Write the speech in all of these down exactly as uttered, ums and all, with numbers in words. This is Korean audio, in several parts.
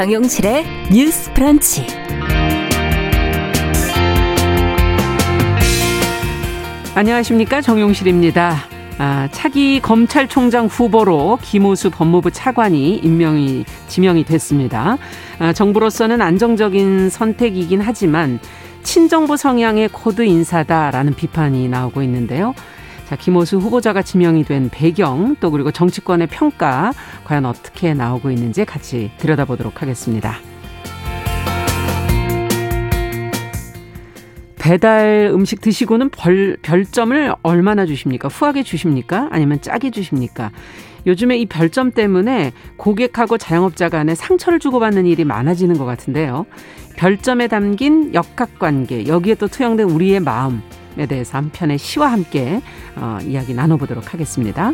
정용실의 뉴스 브런치. 안녕하십니까, 정용실입니다. 아, 차기 검찰총장 후보로 김오수 법무부 차관이 임명이 지명이 됐습니다. 아, 정부로서는 안정적인 선택이긴 하지만 친정부 성향의 코드 인사다라는 비판이 나오고 있는데요. 자, 김오수 후보자가 지명이 된 배경, 또 그리고 정치권의 평가 과연 어떻게 나오고 있는지 같이 들여다보도록 하겠습니다. 배달 음식 드시고는 벌, 별점을 얼마나 주십니까? 후하게 주십니까? 아니면 짜게 주십니까? 요즘에 이 별점 때문에 고객하고 자영업자 간에 상처를 주고받는 일이 많아지는 것 같은데요. 별점에 담긴 역학관계, 여기에 또 투영된 우리의 마음에 대해서 한 편의 시와 함께 어, 이야기 나눠보도록 하겠습니다.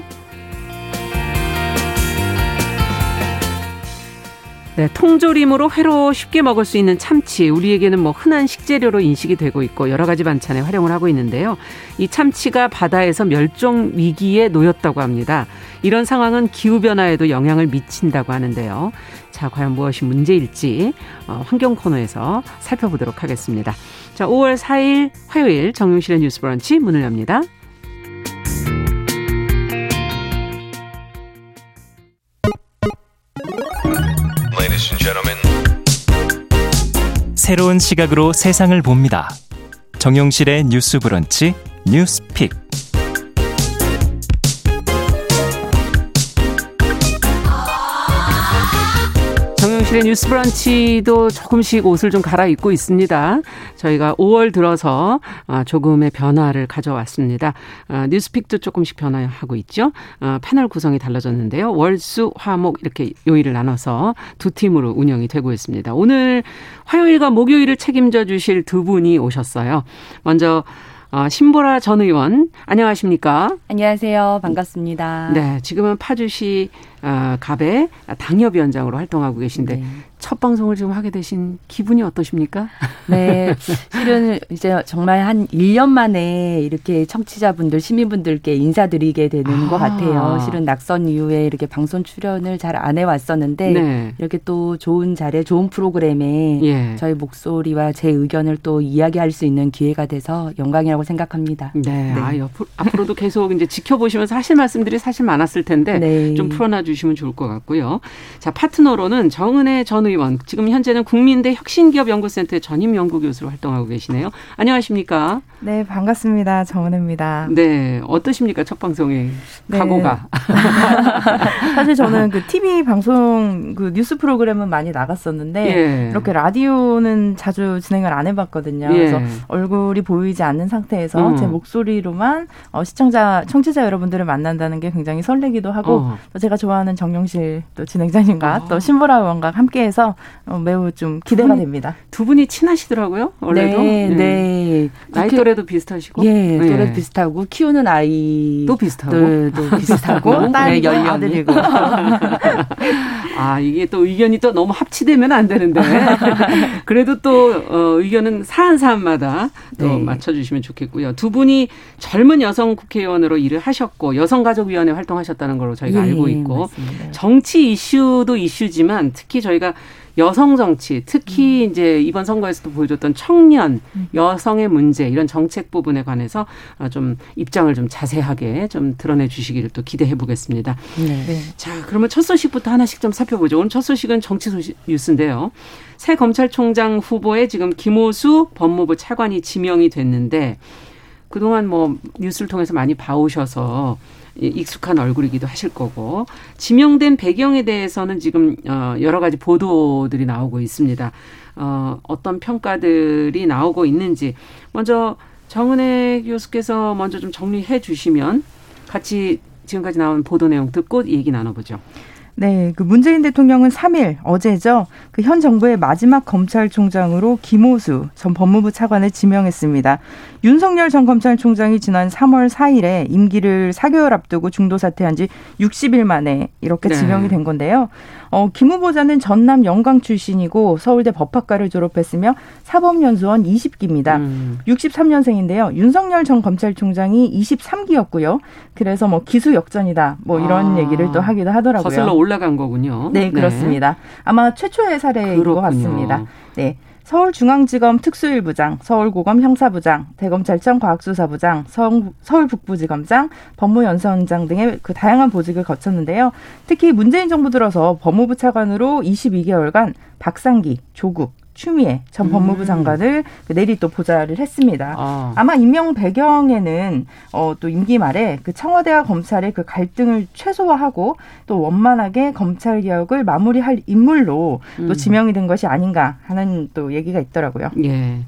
네, 통조림으로 회로 쉽게 먹을 수 있는 참치, 우리에게는 뭐 흔한 식재료로 인식이 되고 있고 여러 가지 반찬에 활용을 하고 있는데요. 이 참치가 바다에서 멸종 위기에 놓였다고 합니다. 이런 상황은 기후변화에도 영향을 미친다고 하는데요. 자, 과연 무엇이 문제일지 어, 환경 코너에서 살펴보도록 하겠습니다. 자, 오월 사일 화요일 정용실의 뉴스 브런치 문을 엽니다. 새로운 시각으로 세상을 봅니다. 정용실의 뉴스 브런치 뉴스픽. 정용실의 뉴스 브런치도 조금씩 옷을 좀 갈아입고 있습니다. 저희가 오월 들어서 조금의 변화를 가져왔습니다. 뉴스픽도 조금씩 변화하고 있죠. 패널 구성이 달라졌는데요. 월, 수, 화, 목 이렇게 요일을 나눠서 두 팀으로 운영이 되고 있습니다. 오늘 화요일과 목요일을 책임져 주실 두 분이 오셨어요. 먼저 어, 신보라 전 의원, 안녕하십니까? 안녕하세요. 반갑습니다. 네, 지금은 파주시 어, 갑의 당협위원장으로 활동하고 계신데 네. 첫 방송을 지금 하게 되신 기분이 어떠십니까? 네, 실은 이제 정말 한 일 년 만에 이렇게 청취자분들, 시민분들께 인사드리게 되는 아. 것 같아요. 실은 낙선 이후에 이렇게 방송 출연을 잘 안 해왔었는데 네. 이렇게 또 좋은 자리에 좋은 프로그램에 예. 저희 목소리와 제 의견을 또 이야기할 수 있는 기회가 돼서 영광이라고 생각합니다. 네, 네. 아, 옆으로, 앞으로도 계속 이제 지켜보시면서 하실 말씀들이 사실 많았을 텐데 네. 좀 풀어놔주시면 좋을 것 같고요. 자, 파트너로는 정은혜 전 의원, 지금 현재는 국민대 혁신기업연구센터의 전임 연구교수로 활동하고 계시네요. 안녕하십니까? 네, 반갑습니다. 정은혜입니다. 네, 어떠십니까? 첫 방송에 네. 각오가. 사실 저는 그 티비 방송 그 뉴스 프로그램은 많이 나갔었는데 예. 이렇게 라디오는 자주 진행을 안 해봤거든요. 예. 그래서 얼굴이 보이지 않는 상태에서 음. 제 목소리로만 어, 시청자, 청취자 여러분들을 만난다는 게 굉장히 설레기도 하고 어. 또 제가 좋아하는 정용실 또 진행자님과 어. 또 신보라 의원과 함께해서 어, 매우 좀 기대가 두 분이, 됩니다. 두 분이 친하시더라고요. 원래도. 네. 네. 네. 나이 그, 또래도 비슷하시고. 예, 네. 또래도 비슷하고 키우는 아이도 비슷하고. 또 비슷하고. 딸이고 네, 아들이고. 아, 이게 또 의견이 또 너무 합치되면 안 되는데. 그래도 또 어, 의견은 사안 사안마다 또 네. 맞춰주시면 좋겠고요. 두 분이 젊은 여성 국회의원으로 일을 하셨고 여성가족위원회 활동하셨다는 걸로 저희가 예, 알고 있고. 맞습니다. 정치 이슈도 이슈지만 특히 저희가 여성 정치, 특히 이제 이번 선거에서도 보여줬던 청년, 여성의 문제 이런 정책 부분에 관해서 좀 입장을 좀 자세하게 좀 드러내 주시기를 또 기대해 보겠습니다. 네. 자, 그러면 첫 소식부터 하나씩 좀 살펴보죠. 오늘 첫 소식은 정치 소식 뉴스인데요. 새 검찰총장 후보에 지금 김오수 법무부 차관이 지명이 됐는데 그동안 뭐 뉴스를 통해서 많이 봐오셔서 익숙한 얼굴이기도 하실 거고 지명된 배경에 대해서는 지금 여러 가지 보도들이 나오고 있습니다. 어떤 평가들이 나오고 있는지 먼저 정은혜 교수께서 먼저 좀 정리해 주시면 같이 지금까지 나온 보도 내용 듣고 얘기 나눠보죠. 네, 그 문재인 대통령은 삼일 어제죠. 그 현 정부의 마지막 검찰총장으로 김오수 전 법무부 차관을 지명했습니다. 윤석열 전 검찰총장이 지난 삼월 사일에 임기를 사 개월 앞두고 중도 사퇴한 지 육십일 만에 이렇게 지명이 네. 된 건데요. 어, 김 후보자는 전남 영광 출신이고 서울대 법학과를 졸업했으며 사법연수원 이십 기입니다. 음. 육십삼 년생인데요. 윤석열 전 검찰총장이 이십삼 기였고요. 그래서 뭐 기수 역전이다. 뭐 이런 아. 얘기를 또 하기도 하더라고요. 거슬러 올라간 거군요. 네, 그렇습니다. 네. 아마 최초의 사례인 그렇군요. 것 같습니다. 네. 서울중앙지검 특수일부장, 서울고검 형사부장, 대검찰청 과학수사부장, 서울, 서울북부지검장, 법무연수원장 등의 그 다양한 보직을 거쳤는데요. 특히 문재인 정부 들어서 법무부 차관으로 이십이 개월간 박상기, 조국, 추미애 전 법무부 장관을 음. 내리 또 보좌를 했습니다. 아. 아마 임명 배경에는 어, 또 임기 말에 그 청와대와 검찰의 그 갈등을 최소화하고 또 원만하게 검찰 개혁을 마무리할 인물로 음. 또 지명이 된 것이 아닌가 하는 또 얘기가 있더라고요. 예.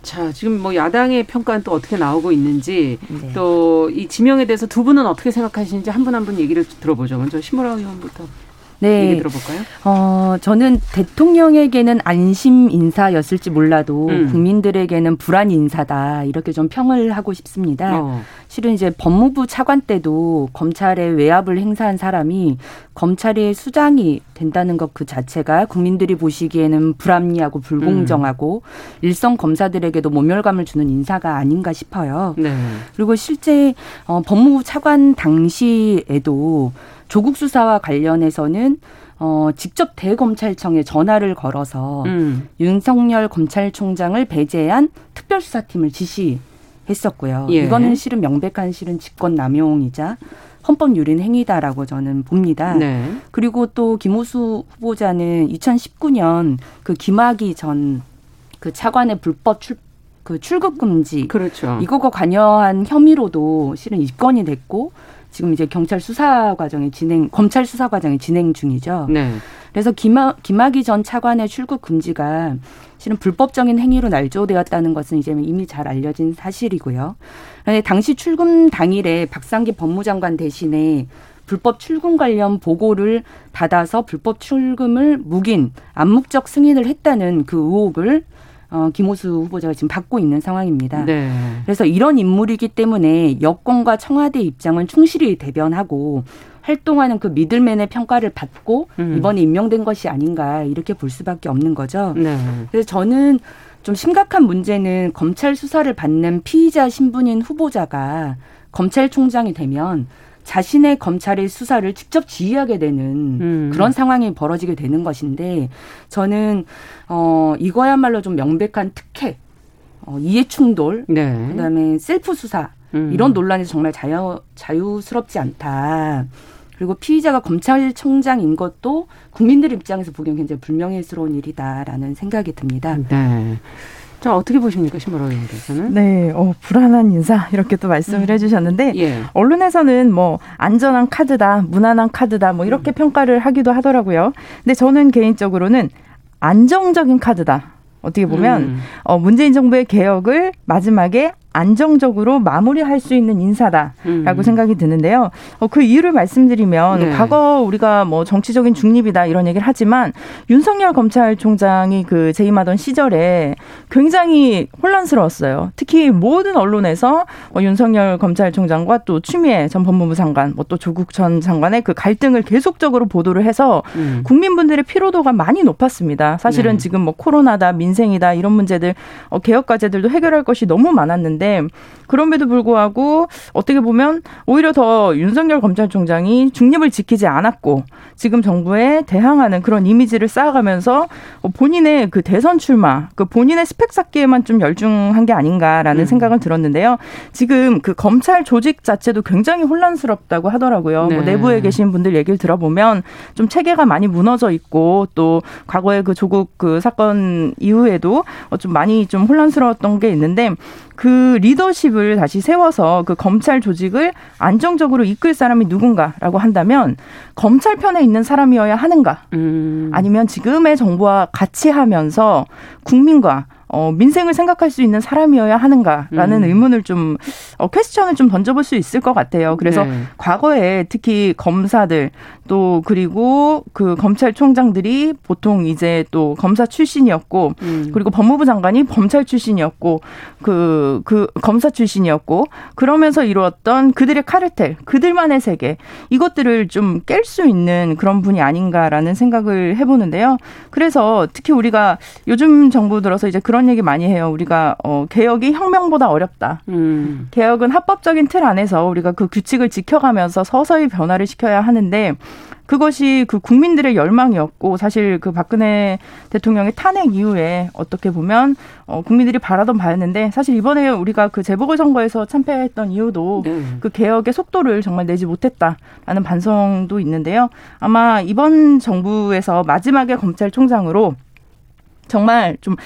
자, 지금 뭐 야당의 평가는 또 어떻게 나오고 있는지 네. 또 이 지명에 대해서 두 분은 어떻게 생각하시는지 한 분 한 분 얘기를 들어보죠. 먼저 신보라 의원부터. 네. 얘기 들어볼까요? 어, 저는 대통령에게는 안심 인사였을지 몰라도 음. 국민들에게는 불안 인사다. 이렇게 좀 평을 하고 싶습니다. 어. 실은 이제 법무부 차관 때도 검찰의 외압을 행사한 사람이 검찰의 수장이 된다는 것 그 자체가 국민들이 보시기에는 불합리하고 불공정하고 음. 일선 검사들에게도 모멸감을 주는 인사가 아닌가 싶어요. 네. 그리고 실제 어, 법무부 차관 당시에도 조국 수사와 관련해서는 어, 직접 대검찰청에 전화를 걸어서 음. 윤석열 검찰총장을 배제한 특별수사팀을 지시했었고요. 예. 이거는 실은 명백한 실은 직권남용이자 헌법 유린 행위다라고 저는 봅니다. 네. 그리고 또 김오수 후보자는 이천십구 년 그 김학의 전 그 차관의 불법 출 그 출국 금지 그렇죠. 이거가 관여한 혐의로도 실은 입건이 됐고. 지금 이제 경찰 수사 과정이 진행, 검찰 수사 과정이 진행 중이죠. 네. 그래서 김하, 김학의 전 차관의 출국 금지가 실은 불법적인 행위로 날조되었다는 것은 이제 이미 잘 알려진 사실이고요. 그런데 당시 출금 당일에 박상기 법무장관 대신에 불법 출금 관련 보고를 받아서 불법 출금을 묵인, 암묵적 승인을 했다는 그 의혹을 어, 김오수 후보자가 지금 받고 있는 상황입니다. 네. 그래서 이런 인물이기 때문에 여권과 청와대 입장은 충실히 대변하고 활동하는 그 미들맨의 평가를 받고 음. 이번에 임명된 것이 아닌가 이렇게 볼 수밖에 없는 거죠. 네. 그래서 저는 좀 심각한 문제는 검찰 수사를 받는 피의자 신분인 후보자가 검찰총장이 되면 자신의 검찰의 수사를 직접 지휘하게 되는 음. 그런 상황이 벌어지게 되는 것인데 저는 어, 이거야말로 좀 명백한 특혜, 어, 이해충돌, 네. 그다음에 셀프 수사 음. 이런 논란이 정말 자유, 자유스럽지 않다. 그리고 피의자가 검찰총장인 것도 국민들 입장에서 보기엔 굉장히 불명예스러운 일이다라는 생각이 듭니다. 네. 자, 어떻게 보십니까, 신보라 의원께서는? 네, 어, 불안한 인사 이렇게 또 말씀을 음. 해주셨는데 예. 언론에서는 뭐 안전한 카드다, 무난한 카드다 뭐 이렇게 음. 평가를 하기도 하더라고요. 근데 저는 개인적으로는 안정적인 카드다. 어떻게 보면 음. 어, 문재인 정부의 개혁을 마지막에 안정적으로 마무리할 수 있는 인사다라고 음. 생각이 드는데요. 어, 그 이유를 말씀드리면 네. 과거 우리가 뭐 정치적인 중립이다 이런 얘기를 하지만 윤석열 검찰총장이 그 재임하던 시절에 굉장히 혼란스러웠어요. 특히 모든 언론에서 어, 윤석열 검찰총장과 또 추미애 전 법무부 장관, 뭐 또 조국 전 장관의 그 갈등을 계속적으로 보도를 해서 음. 국민분들의 피로도가 많이 높았습니다. 사실은 네. 지금 뭐 코로나다, 민생이다 이런 문제들, 어, 개혁 과제들도 해결할 것이 너무 많았는데. 그럼에도 불구하고 어떻게 보면 오히려 더 윤석열 검찰총장이 중립을 지키지 않았고 지금 정부에 대항하는 그런 이미지를 쌓아가면서 본인의 그 대선 출마, 그 본인의 스펙 쌓기에만 좀 열중한 게 아닌가라는 음. 생각을 들었는데요. 지금 그 검찰 조직 자체도 굉장히 혼란스럽다고 하더라고요. 네. 뭐 내부에 계신 분들 얘기를 들어보면 좀 체계가 많이 무너져 있고 또 과거에 그 조국 그 사건 이후에도 좀 많이 좀 혼란스러웠던 게 있는데 그 리더십을 다시 세워서 그 검찰 조직을 안정적으로 이끌 사람이 누군가라고 한다면 검찰 편에 있는 사람이어야 하는가? 음. 아니면 지금의 정부와 같이 하면서 국민과 어, 민생을 생각할 수 있는 사람이어야 하는가라는 음. 의문을 좀 어, 퀘스천을 좀 던져볼 수 있을 것 같아요. 그래서 네. 과거에 특히 검사들 또 그리고 그 검찰총장들이 보통 이제 또 검사 출신이었고 음. 그리고 법무부 장관이 검찰 출신이었고 그, 그 검사 출신이었고 그러면서 이루었던 그들의 카르텔, 그들만의 세계 이것들을 좀 깰 수 있는 그런 분이 아닌가라는 생각을 해보는데요. 그래서 특히 우리가 요즘 정부 들어서 이제 그런 얘기 많이 해요. 우리가 어, 개혁이 혁명보다 어렵다. 음. 개혁은 합법적인 틀 안에서 우리가 그 규칙을 지켜가면서 서서히 변화를 시켜야 하는데 그것이 그 국민들의 열망이었고 사실 그 박근혜 대통령의 탄핵 이후에 어떻게 보면 어, 국민들이 바라던 바였는데 사실 이번에 우리가 그 재보궐선거에서 참패했던 이유도 네. 그 개혁의 속도를 정말 내지 못했다라는 반성도 있는데요. 아마 이번 정부에서 마지막에 검찰총장으로 정말 좀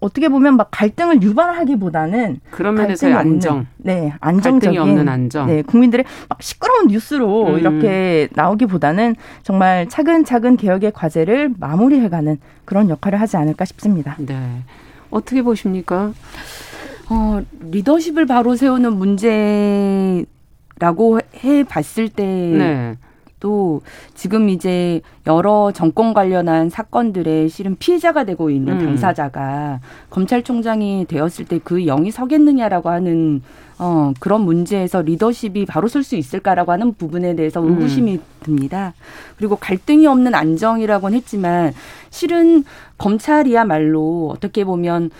어떻게 보면 막 갈등을 유발하기보다는 그런 면에서의 안정, 네 안정적인 갈등이 없는 안정, 네 국민들의 막 시끄러운 뉴스로 음. 이렇게 나오기보다는 정말 차근차근 개혁의 과제를 마무리해가는 그런 역할을 하지 않을까 싶습니다. 네, 어떻게 보십니까? 어, 리더십을 바로 세우는 문제라고 해봤을 때. 네. 또 지금 이제 여러 정권 관련한 사건들의 실은 피해자가 되고 있는 당사자가 음. 검찰총장이 되었을 때 그 영이 서겠느냐라고 하는 어, 그런 문제에서 리더십이 바로 설 수 있을까라고 하는 부분에 대해서 의구심이 음. 듭니다. 그리고 갈등이 없는 안정이라고는 했지만 실은 검찰이야말로 어떻게 보면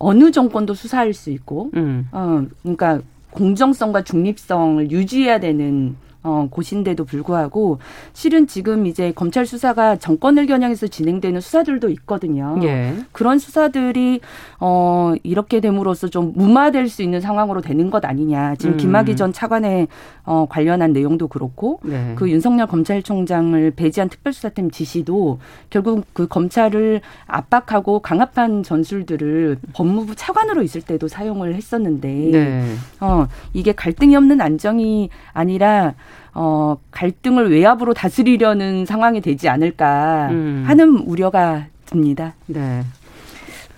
어느 정권도 수사할 수 있고 음. 어, 그러니까 공정성과 중립성을 유지해야 되는 어, 곳인데도 불구하고 실은 지금 이제 검찰 수사가 정권을 겨냥해서 진행되는 수사들도 있거든요. 예. 그런 수사들이 어, 이렇게 됨으로써 좀 무마될 수 있는 상황으로 되는 것 아니냐. 지금 음. 김학의 전 차관에 어, 관련한 내용도 그렇고 네. 그 윤석열 검찰총장을 배제한 특별수사팀 지시도 결국 그 검찰을 압박하고 강압한 전술들을 법무부 차관으로 있을 때도 사용을 했었는데 네. 어, 이게 갈등이 없는 안정이 아니라 어, 갈등을 외압으로 다스리려는 상황이 되지 않을까 음. 하는 우려가 듭니다. 네.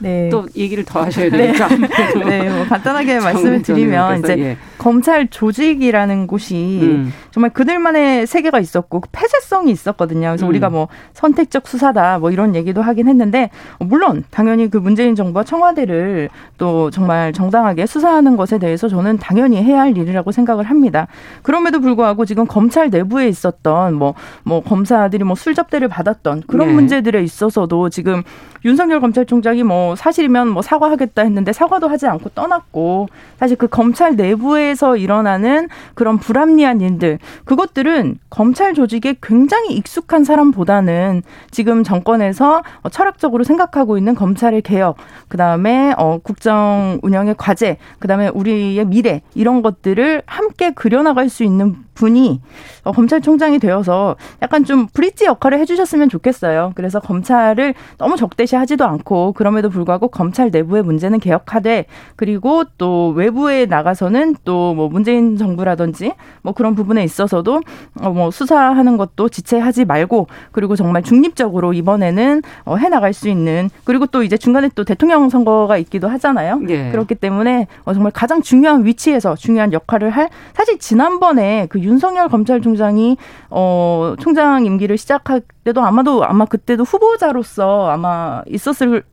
네. 또 얘기를 더 하셔야 되니까. 네. 네, 뭐 간단하게 말씀을 드리면 이제 예. 검찰 조직이라는 곳이 음. 정말 그들만의 세계가 있었고 폐쇄성이 있었거든요. 그래서 음. 우리가 뭐 선택적 수사다 뭐 이런 얘기도 하긴 했는데 물론 당연히 그 문재인 정부와 청와대를 또 정말 정당하게 수사하는 것에 대해서 저는 당연히 해야 할 일이라고 생각을 합니다. 그럼에도 불구하고 지금 검찰 내부에 있었던 뭐, 뭐 검사들이 뭐 술접대를 받았던 그런 네. 문제들에 있어서도 지금 윤석열 검찰총장이 뭐 사실이면 뭐 사과하겠다 했는데 사과도 하지 않고 떠났고 사실 그 검찰 내부에서 일어나는 그런 불합리한 일들 그것들은 검찰 조직에 굉장히 익숙한 사람보다는 지금 정권에서 철학적으로 생각하고 있는 검찰의 개혁 그다음에 어, 국정 운영의 과제 그다음에 우리의 미래 이런 것들을 함께 그려나갈 수 있는 분이 어, 검찰총장이 되어서 약간 좀 브릿지 역할을 해주셨으면 좋겠어요. 그래서 검찰을 너무 적대시하지도 않고 그럼에도 불구하고 검찰 내부의 문제는 개혁하되 그리고 또 외부에 나가서는 또 뭐 문재인 정부라든지 뭐 그런 부분에 있어서도 어, 뭐 수사하는 것도 지체하지 말고 그리고 정말 중립적으로 이번에는 어, 해나갈 수 있는 그리고 또 이제 중간에 또 대통령 선거가 있기도 하잖아요. 예. 그렇기 때문에 어, 정말 가장 중요한 위치에서 중요한 역할을 할 사실 지난번에 그 윤석열 검찰총장이 어, 총장 임기를 시작할 때도 아마도 아마 그때도 후보자로서 아마 있었을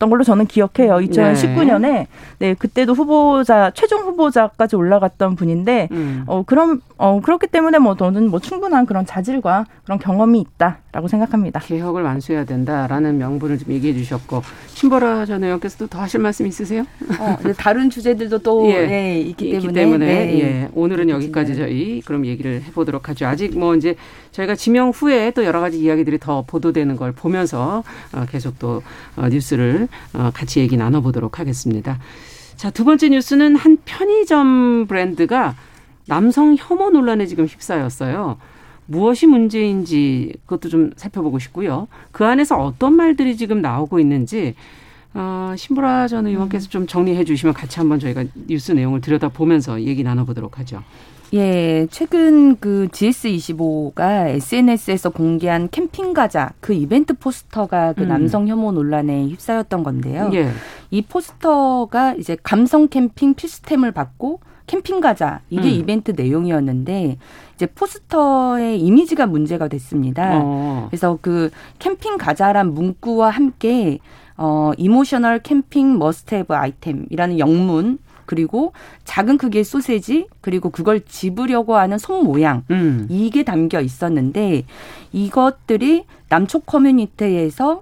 걸로 저는 기억해요. 이천십구 년에 네, 네 그때도 후보자 최종 후보자까지 올라갔던 분인데 음. 어 그럼 어 그렇기 때문에 뭐 저는 뭐 충분한 그런 자질과 그런 경험이 있다라고 생각합니다. 개혁을 완수해야 된다라는 명분을 좀 얘기해 주셨고 신보라 전 의원께서도 더 하실 말씀 있으세요? 어, 다른 주제들도 또 예, 네, 있기, 있기 때문에, 때문에 네. 예, 오늘은 여기까지 저희 그럼 얘기를 해보도록 하죠. 아직 뭐 이제 저희가 지명 후에 또 여러 가지 이야기들이 더 보도되는 걸 보면서 어, 계속 또 어, 뉴스를 어, 같이 얘기 나눠보도록 하겠습니다. 자, 두 번째 뉴스는 한 편의점 브랜드가 남성 혐오 논란에 지금 휩싸였어요. 무엇이 문제인지 그것도 좀 살펴보고 싶고요. 그 안에서 어떤 말들이 지금 나오고 있는지 어, 신보라 전 의원께서 좀 정리해 주시면 같이 한번 저희가 뉴스 내용을 들여다보면서 얘기 나눠보도록 하죠. 예, 최근 그 지에스 이십오가 에스엔에스에서 공개한 캠핑 가자 그 이벤트 포스터가 그 음. 남성 혐오 논란에 휩싸였던 건데요. 예. 이 포스터가 이제 감성 캠핑 필수템을 받고 캠핑 가자 이게 음. 이벤트 내용이었는데 이제 포스터의 이미지가 문제가 됐습니다. 어. 그래서 그 캠핑 가자란 문구와 함께 어 이모셔널 캠핑 머스트 해브 아이템이라는 영문 그리고 작은 크기의 소세지 그리고 그걸 집으려고 하는 손 모양 음. 이게 담겨 있었는데 이것들이 남초 커뮤니티에서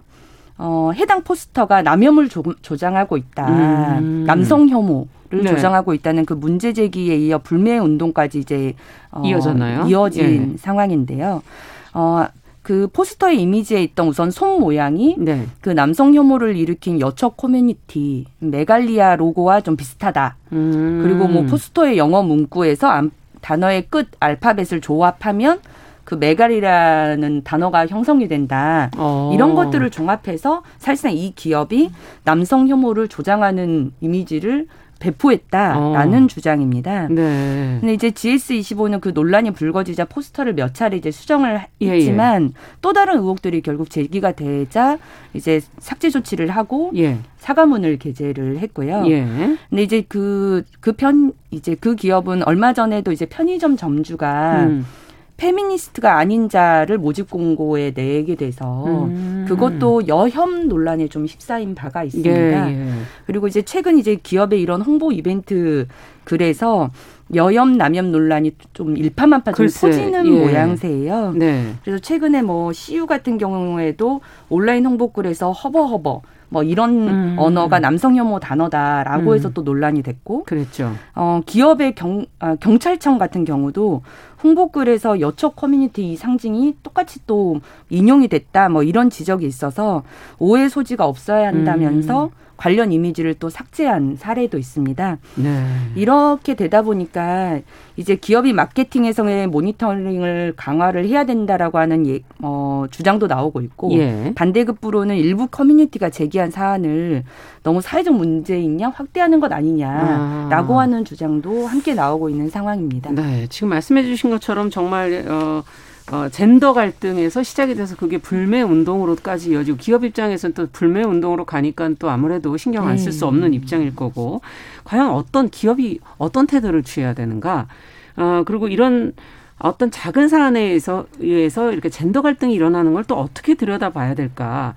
어, 해당 포스터가 남혐을 조, 조장하고 있다. 음. 남성 혐오. 를 네. 조장하고 있다는 그 문제 제기에 이어 불매 운동까지 이제 어, 이어졌나요? 이어진 예. 상황인데요. 어, 그 포스터의 이미지에 있던 우선 손 모양이 네. 그 남성 혐오를 일으킨 여초 커뮤니티 메갈리아 로고와 좀 비슷하다. 음. 그리고 뭐 포스터의 영어 문구에서 암, 단어의 끝 알파벳을 조합하면 그 메갈이라는 단어가 형성이 된다. 어. 이런 것들을 종합해서 사실상 이 기업이 남성 혐오를 조장하는 이미지를 배포했다라는 어. 주장입니다. 네. 근데 이제 지에스 이십오는 그 논란이 불거지자 포스터를 몇 차례 이제 수정을 했지만 예, 예. 또 다른 의혹들이 결국 제기가 되자 이제 삭제 조치를 하고 예. 사과문을 게재를 했고요. 예. 근데 이제 그 그 편 이제 그 기업은 얼마 전에도 이제 편의점 점주가 음. 페미니스트가 아닌 자를 모집 공고에 내게 돼서 음. 그것도 여혐 논란에 좀 휩싸인 바가 있습니다. 예, 예. 그리고 이제 최근 이제 기업의 이런 홍보 이벤트 글에서 여혐 남혐 논란이 좀 일파만파 좀 글쎄, 퍼지는 예. 모양새예요. 네. 그래서 최근에 뭐 씨유 같은 경우에도 온라인 홍보글에서 허버허버 뭐 이런 음. 언어가 남성 혐오 단어다라고 음. 해서 또 논란이 됐고, 그랬죠. 어, 기업의 경 아, 경찰청 같은 경우도 홍보글에서 여초 커뮤니티 이 상징이 똑같이 또 인용이 됐다 뭐 이런 지적이 있어서 오해 소지가 없어야 한다면서 음. 관련 이미지를 또 삭제한 사례도 있습니다. 네. 이렇게 되다 보니까 이제 기업이 마케팅에서의 모니터링을 강화를 해야 된다라고 하는 예, 어, 주장도 나오고 있고 예. 반대급부로는 일부 커뮤니티가 제기한 사안을 너무 사회적 문제이냐 확대하는 것 아니냐라고 아. 하는 주장도 함께 나오고 있는 상황입니다. 네, 지금 말씀해 주신 것처럼 정말 어, 어, 젠더 갈등에서 시작이 돼서 그게 불매운동으로까지 이어지고 기업 입장에서는 또 불매운동으로 가니까 또 아무래도 신경 안 쓸 수 없는 입장일 거고 과연 어떤 기업이 어떤 태도를 취해야 되는가. 어, 그리고 이런 어떤 작은 사안에 의해서 이렇게 젠더 갈등이 일어나는 걸 또 어떻게 들여다봐야 될까.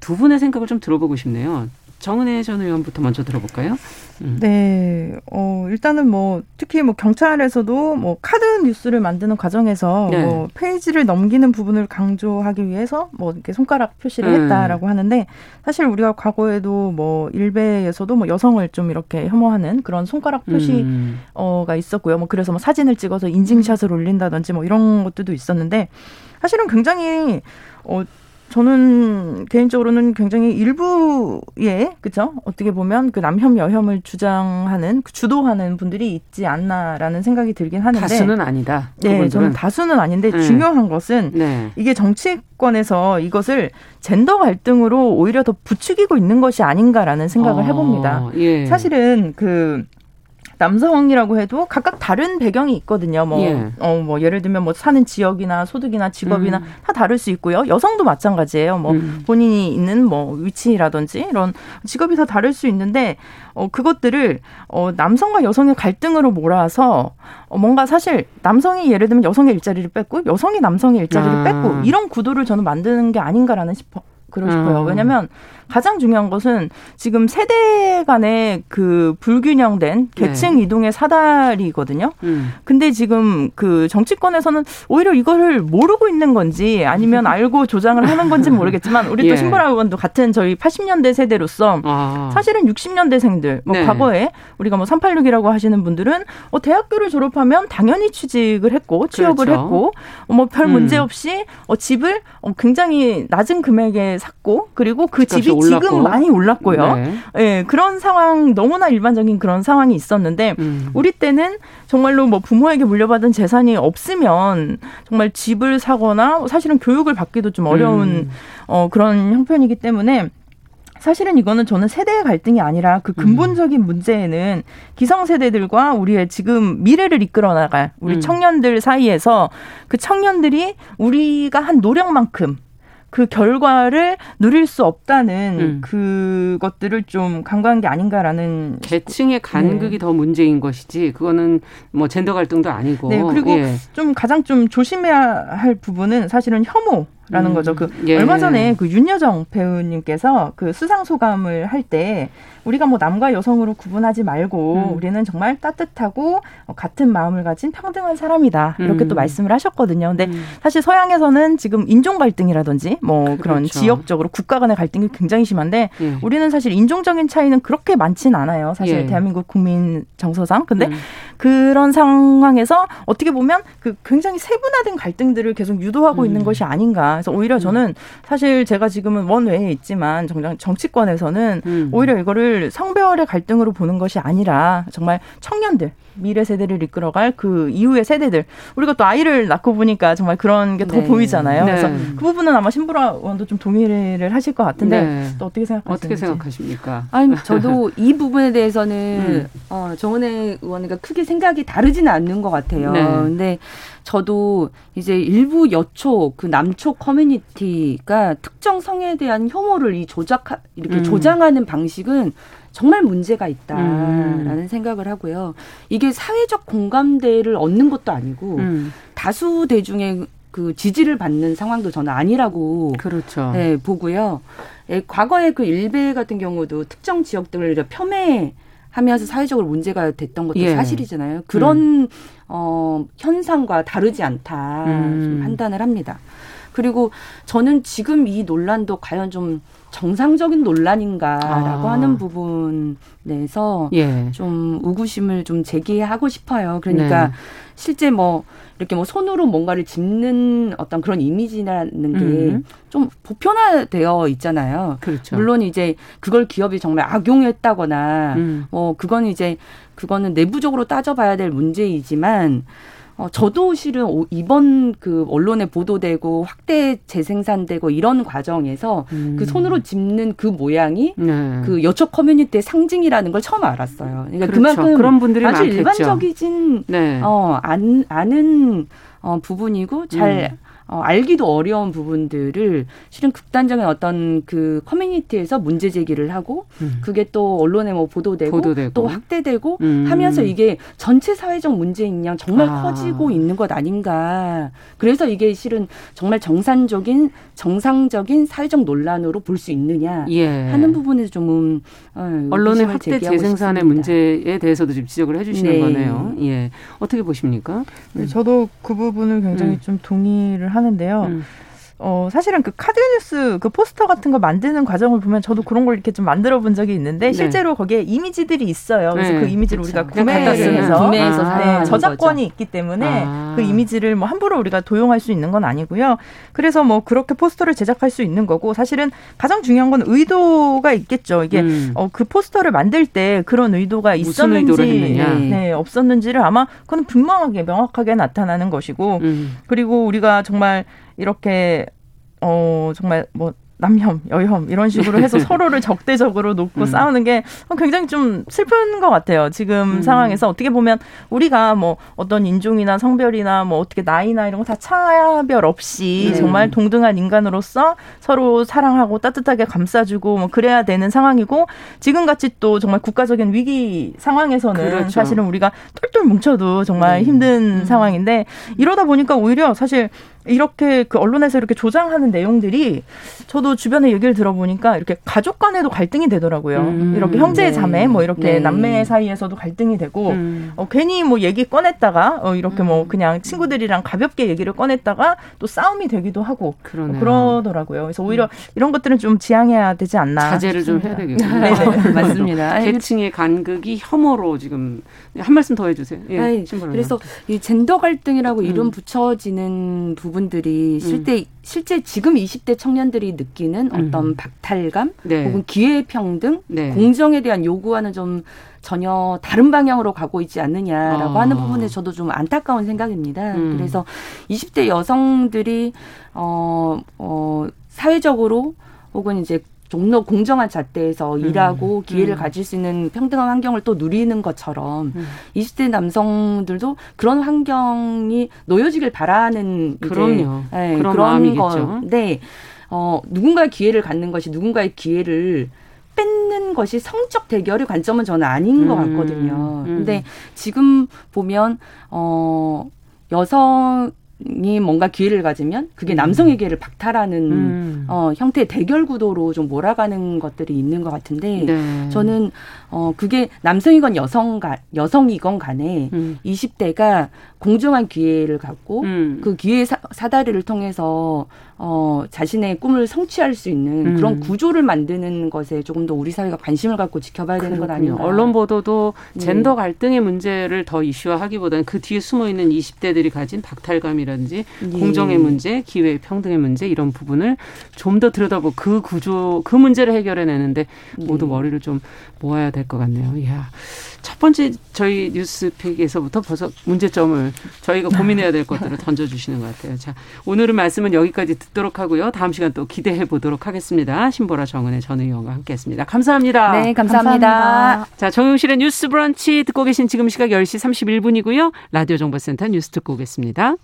두 분의 생각을 좀 들어보고 싶네요. 정은혜 전 의원부터 먼저 들어볼까요? 음. 네, 어, 일단은 뭐 특히 뭐 경찰에서도 뭐 카드 뉴스를 만드는 과정에서 네. 뭐 페이지를 넘기는 부분을 강조하기 위해서 뭐 이렇게 손가락 표시를 음. 했다라고 하는데 사실 우리가 과거에도 뭐 일베에서도 뭐 여성을 좀 이렇게 혐오하는 그런 손가락 표시가 음. 어, 있었고요. 뭐 그래서 뭐 사진을 찍어서 인증샷을 올린다든지 뭐 이런 것들도 있었는데 사실은 굉장히 어. 저는 개인적으로는 굉장히 일부의 그죠 어떻게 보면 그 남혐 여혐을 주장하는 그 주도하는 분들이 있지 않나라는 생각이 들긴 하는데 다수는 아니다. 네, 그분들은. 저는 다수는 아닌데 음. 중요한 것은 네. 이게 정치권에서 이것을 젠더 갈등으로 오히려 더 부추기고 있는 것이 아닌가라는 생각을 어, 해봅니다. 예. 사실은 그. 남성이라고 해도 각각 다른 배경이 있거든요. 뭐, 예. 어, 뭐 예를 들면 뭐 사는 지역이나 소득이나 직업이나 음. 다 다를 수 있고요. 여성도 마찬가지예요. 뭐 음. 본인이 있는 뭐 위치라든지 이런 직업이 다 다를 수 있는데 어, 그것들을 어, 남성과 여성의 갈등으로 몰아서 어, 뭔가 사실 남성이 예를 들면 여성의 일자리를 뺏고 여성이 남성의 일자리를 아. 뺏고 이런 구도를 저는 만드는 게 아닌가라는 싶어. 그러고 싶어요. 음. 왜냐하면 가장 중요한 것은 지금 세대 간의 그 불균형된 계층 네. 이동의 사다리거든요. 음. 근데 지금 그 정치권에서는 오히려 이거를 모르고 있는 건지 아니면 알고 조장을 하는 건지 모르겠지만 우리 예. 또 신보라 의원도 같은 저희 팔십 년대 세대로서 아. 사실은 육십 년대생들 뭐 네. 과거에 우리가 뭐 삼팔육이라고 하시는 분들은 어, 대학교를 졸업하면 당연히 취직을 했고 취업을 그렇죠. 했고 뭐 별 음. 문제 없이 어, 집을 어, 굉장히 낮은 금액에 샀고 그리고 그 집이 올랐고. 지금 많이 올랐고요. 네. 네, 그런 상황 너무나 일반적인 그런 상황이 있었는데 음. 우리 때는 정말로 뭐 부모에게 물려받은 재산이 없으면 정말 집을 사거나 사실은 교육을 받기도 좀 어려운 음. 어, 그런 형편이기 때문에 사실은 이거는 저는 세대의 갈등이 아니라 그 근본적인 문제에는 기성세대들과 우리의 지금 미래를 이끌어 나갈 우리 음. 청년들 사이에서 그 청년들이 우리가 한 노력만큼 그 결과를 누릴 수 없다는 음. 그것들을 좀 강구한 게 아닌가라는. 계층의 간극이 네. 더 문제인 것이지 그거는 뭐 젠더 갈등도 아니고. 네. 그리고 예. 좀 가장 좀 조심해야 할 부분은 사실은 혐오. 라는 거죠. 그 예. 얼마 전에 그 윤여정 배우님께서 그 수상 소감을 할 때 우리가 뭐 남과 여성으로 구분하지 말고 음. 우리는 정말 따뜻하고 같은 마음을 가진 평등한 사람이다 이렇게 음. 또 말씀을 하셨거든요. 근데 음. 사실 서양에서는 지금 인종 갈등이라든지 뭐 그렇죠. 그런 지역적으로 국가 간의 갈등이 굉장히 심한데 예. 우리는 사실 인종적인 차이는 그렇게 많진 않아요. 사실 예. 대한민국 국민 정서상. 근데 음. 그런 상황에서 어떻게 보면 그 굉장히 세분화된 갈등들을 계속 유도하고 음. 있는 것이 아닌가. 그래서 오히려 저는 사실 제가 지금은 원외에 있지만 정작 정치권에서는 음. 오히려 이거를 성별의 갈등으로 보는 것이 아니라 정말 청년들, 미래 세대를 이끌어갈 그 이후의 세대들. 우리가 또 아이를 낳고 보니까 정말 그런 게 더 네. 보이잖아요. 네. 그래서 그 부분은 아마 신보라 의원도 좀 동의를 하실 것 같은데 네. 또 어떻게 생각하시는지. 어떻게 생각하십니까? 아니, 저도 이 부분에 대해서는 음. 어, 정은혜 의원과 크게 생각이 다르지는 않는 것 같아요. 네. 근데 저도 이제 일부 여초 그 남초 커뮤니티가 특정 성에 대한 혐오를 이 조작 이렇게 음. 조장하는 방식은 정말 문제가 있다라는 음. 생각을 하고요. 이게 사회적 공감대를 얻는 것도 아니고 음. 다수 대중의 그 지지를 받는 상황도 저는 아니라고 그렇죠. 네, 보고요. 예, 과거에 그 일베 같은 경우도 특정 지역 등을 폄훼하면서 사회적으로 문제가 됐던 것도 예. 사실이잖아요. 그런 음. 어, 현상과 다르지 않다 음. 좀 판단을 합니다. 그리고 저는 지금 이 논란도 과연 좀 정상적인 논란인가라고 아. 하는 부분에서 예. 좀 의구심을 좀 제기하고 싶어요. 그러니까 네. 실제 뭐 이렇게 뭐 손으로 뭔가를 짚는 어떤 그런 이미지라는 게 좀 음. 보편화되어 있잖아요. 그렇죠. 물론 이제 그걸 기업이 정말 악용했다거나 음. 뭐 그건 이제 그거는 내부적으로 따져봐야 될 문제이지만 어, 저도 실은 이번 그 언론에 보도되고 확대 재생산되고 이런 과정에서 음. 그 손으로 짚는 그 모양이 네. 그 여초 커뮤니티의 상징이라는 걸 처음 알았어요. 그러니까 그렇죠. 그만큼 그런 분들이 아주 많겠죠. 일반적이진 네. 어, 안, 아는 어, 부분이고 잘 음. 어, 알기도 어려운 부분들을 실은 극단적인 어떤 그 커뮤니티에서 문제 제기를 하고 음. 그게 또 언론에 뭐 보도되고, 보도되고. 또 확대되고 음. 하면서 이게 전체 사회적 문제인 양 정말 아. 커지고 있는 것 아닌가. 그래서 이게 실은 정말 정상적인 정상적인 사회적 논란으로 볼 수 있느냐 예. 하는 부분에서 좀 어, 언론의 확대 재생산의 싶습니다. 문제에 대해서도 지금 지적을 해주시는 네. 거네요. 예, 어떻게 보십니까? 음. 저도 그 부분을 굉장히 음. 좀 동의를 하는데요. 음. 어, 사실은 그 카드뉴스 그 포스터 같은 거 만드는 과정을 보면 저도 그런 걸 이렇게 좀 만들어 본 적이 있는데 실제로 네. 거기에 이미지들이 있어요. 그래서 네. 그 이미지를 그렇죠. 우리가 구매를 해서 구매해서 아, 네, 저작권이 거죠. 있기 때문에 아. 그 이미지를 뭐 함부로 우리가 도용할 수 있는 건 아니고요. 그래서 뭐 그렇게 포스터를 제작할 수 있는 거고 사실은 가장 중요한 건 의도가 있겠죠. 이게 음. 어, 그 포스터를 만들 때 그런 의도가 있었는지 네, 네, 없었는지를 아마 그건 분명하게 명확하게 나타나는 것이고 음. 그리고 우리가 정말 이렇게 어 정말 뭐 남혐, 여혐 이런 식으로 해서 서로를 적대적으로 놓고 음. 싸우는 게 굉장히 좀 슬픈 것 같아요. 지금 음. 상황에서 어떻게 보면 우리가 뭐 어떤 인종이나 성별이나 뭐 어떻게 나이나 이런 거 다 차별 없이 음. 정말 동등한 인간으로서 서로 사랑하고 따뜻하게 감싸주고 뭐 그래야 되는 상황이고 지금같이 또 정말 국가적인 위기 상황에서는 그렇죠. 사실은 우리가 똘똘 뭉쳐도 정말 음. 힘든 음. 상황인데 이러다 보니까 오히려 사실 이렇게 그 언론에서 이렇게 조장하는 내용들이 저도 주변에 얘기를 들어보니까 이렇게 가족 간에도 갈등이 되더라고요. 음, 이렇게 형제 네. 자매 뭐 이렇게 네. 남매 사이에서도 갈등이 되고 음. 어, 괜히 뭐 얘기 꺼냈다가 어, 이렇게 음. 뭐 그냥 친구들이랑 가볍게 얘기를 꺼냈다가 또 싸움이 되기도 하고 어, 그러더라고요. 그래서 오히려 음. 이런 것들은 좀 지양해야 되지 않나. 자제를 싶습니다. 좀 해야 되겠군요. 맞습니다. 계층의 간극이 혐오로 지금 한 말씀 더 해주세요. 예, 아이, 그래서 이 젠더 갈등이라고 음. 이름 붙여지는 부분 분들이 실제, 음. 실제 지금 이십 대 청년들이 느끼는 어떤 음. 박탈감 네. 혹은 기회평등 네. 공정에 대한 요구와는 좀 전혀 다른 방향으로 가고 있지 않느냐라고 어. 하는 부분에 저도 좀 안타까운 생각입니다. 음. 그래서 이십 대 여성들이 어, 어, 사회적으로 혹은 이제 좀 더 공정한 잣대에서 음. 일하고 기회를 음. 가질 수 있는 평등한 환경을 또 누리는 것처럼 음. 이십 대 남성들도 그런 환경이 놓여지길 바라는 그럼요. 이제, 네, 그런, 그런 마음이겠죠. 네, 어, 누군가의 기회를 갖는 것이 누군가의 기회를 뺏는 것이 성적 대결의 관점은 저는 아닌 음. 것 같거든요. 음. 근데 지금 보면 어, 여성 이 뭔가 기회를 가지면 그게 음. 남성의 기회를 박탈하는 음. 어, 형태의 대결 구도로 좀 몰아가는 것들이 있는 것 같은데 네. 저는 어, 그게 남성이건 여성 가, 여성이건 간에 음. 이십 대가 공정한 기회를 갖고 음. 그 기회 사, 사다리를 통해서 어, 자신의 꿈을 성취할 수 있는 음. 그런 구조를 만드는 것에 조금 더 우리 사회가 관심을 갖고 지켜봐야 되는 건 아니에요. 언론 보도도 젠더 네. 갈등의 문제를 더 이슈화하기보다는 그 뒤에 숨어있는 이십 대들이 가진 박탈감이 라든지 예. 공정의 문제, 기회 평등의 문제 이런 부분을 좀 더 들여다보고 그 구조, 그 문제를 해결해내는데 예. 모두 머리를 좀 모아야 될 것 같네요. 이야. 첫 번째 저희 뉴스픽에서부터 벌써 문제점을 저희가 고민해야 될 것들을 던져주시는 것 같아요. 자, 오늘은 말씀은 여기까지 듣도록 하고요. 다음 시간 또 기대해 보도록 하겠습니다. 신보라, 정은혜 전 의원과 함께했습니다. 감사합니다. 네, 감사합니다. 감사합니다. 자, 정용실의 뉴스 브런치 듣고 계신 지금 시각 열 시 삼십일 분이고요. 라디오 정보센터 뉴스 듣고 오겠습니다.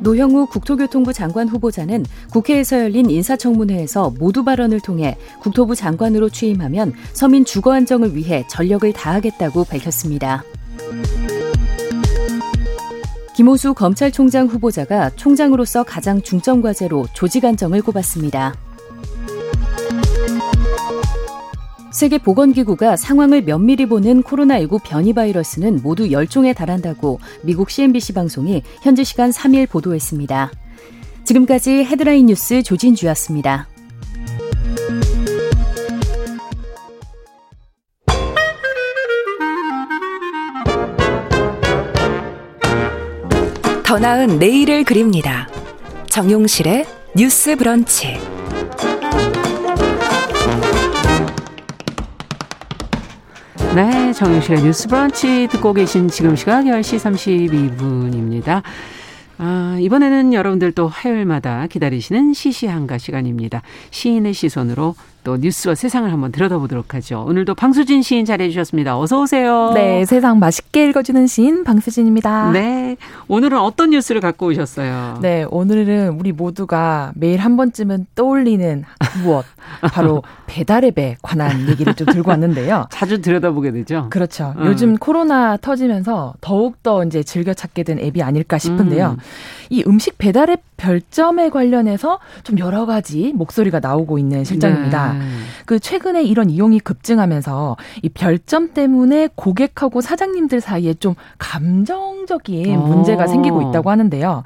노형우 국토교통부 장관 후보자는 국회에서 열린 인사청문회에서 모두 발언을 통해 국토부 장관으로 취임하면 서민 주거 안정을 위해 전력을 다하겠다고 밝혔습니다. 김오수 검찰총장 후보자가 총장으로서 가장 중점 과제로 조직 안정을 꼽았습니다. 세계보건기구가 상황을 면밀히 보는 코로나십구 변이 바이러스는 모두 열 종에 달한다고 미국 씨엔비씨 방송이 현지 시간 삼 일 보도했습니다. 지금까지 헤드라인 뉴스 조진주였습니다. 더 나은 내일을 그립니다. 정용실의 뉴스 브런치. 네, 정영실의 뉴스 브런치 듣고 계신 지금 시각 열 시 삼십이 분입니다. 아, 이번에는 여러분들 또 화요일마다 기다리시는 시시한가 시간입니다. 시인의 시선으로 또 뉴스와 세상을 한번 들여다보도록 하죠. 오늘도 방수진 시인 잘해 주셨습니다. 어서 오세요. 네, 세상 맛있게 읽어주는 시인 방수진입니다. 네, 오늘은 어떤 뉴스를 갖고 오셨어요? 네, 오늘은 우리 모두가 매일 한 번쯤은 떠올리는 무엇, 바로 배달의 배에 관한 얘기를 좀 들고 왔는데요. 자주 들여다보게 되죠. 그렇죠. 음. 요즘 코로나 터지면서 더욱더 이제 즐겨 찾게 된 앱이 아닐까 싶은데요. 음. 이 음식 배달의 별점에 관련해서 좀 여러 가지 목소리가 나오고 있는 실정입니다. 네. 그 최근에 이런 이용이 급증하면서 이 별점 때문에 고객하고 사장님들 사이에 좀 감정적인 오. 문제가 생기고 있다고 하는데요.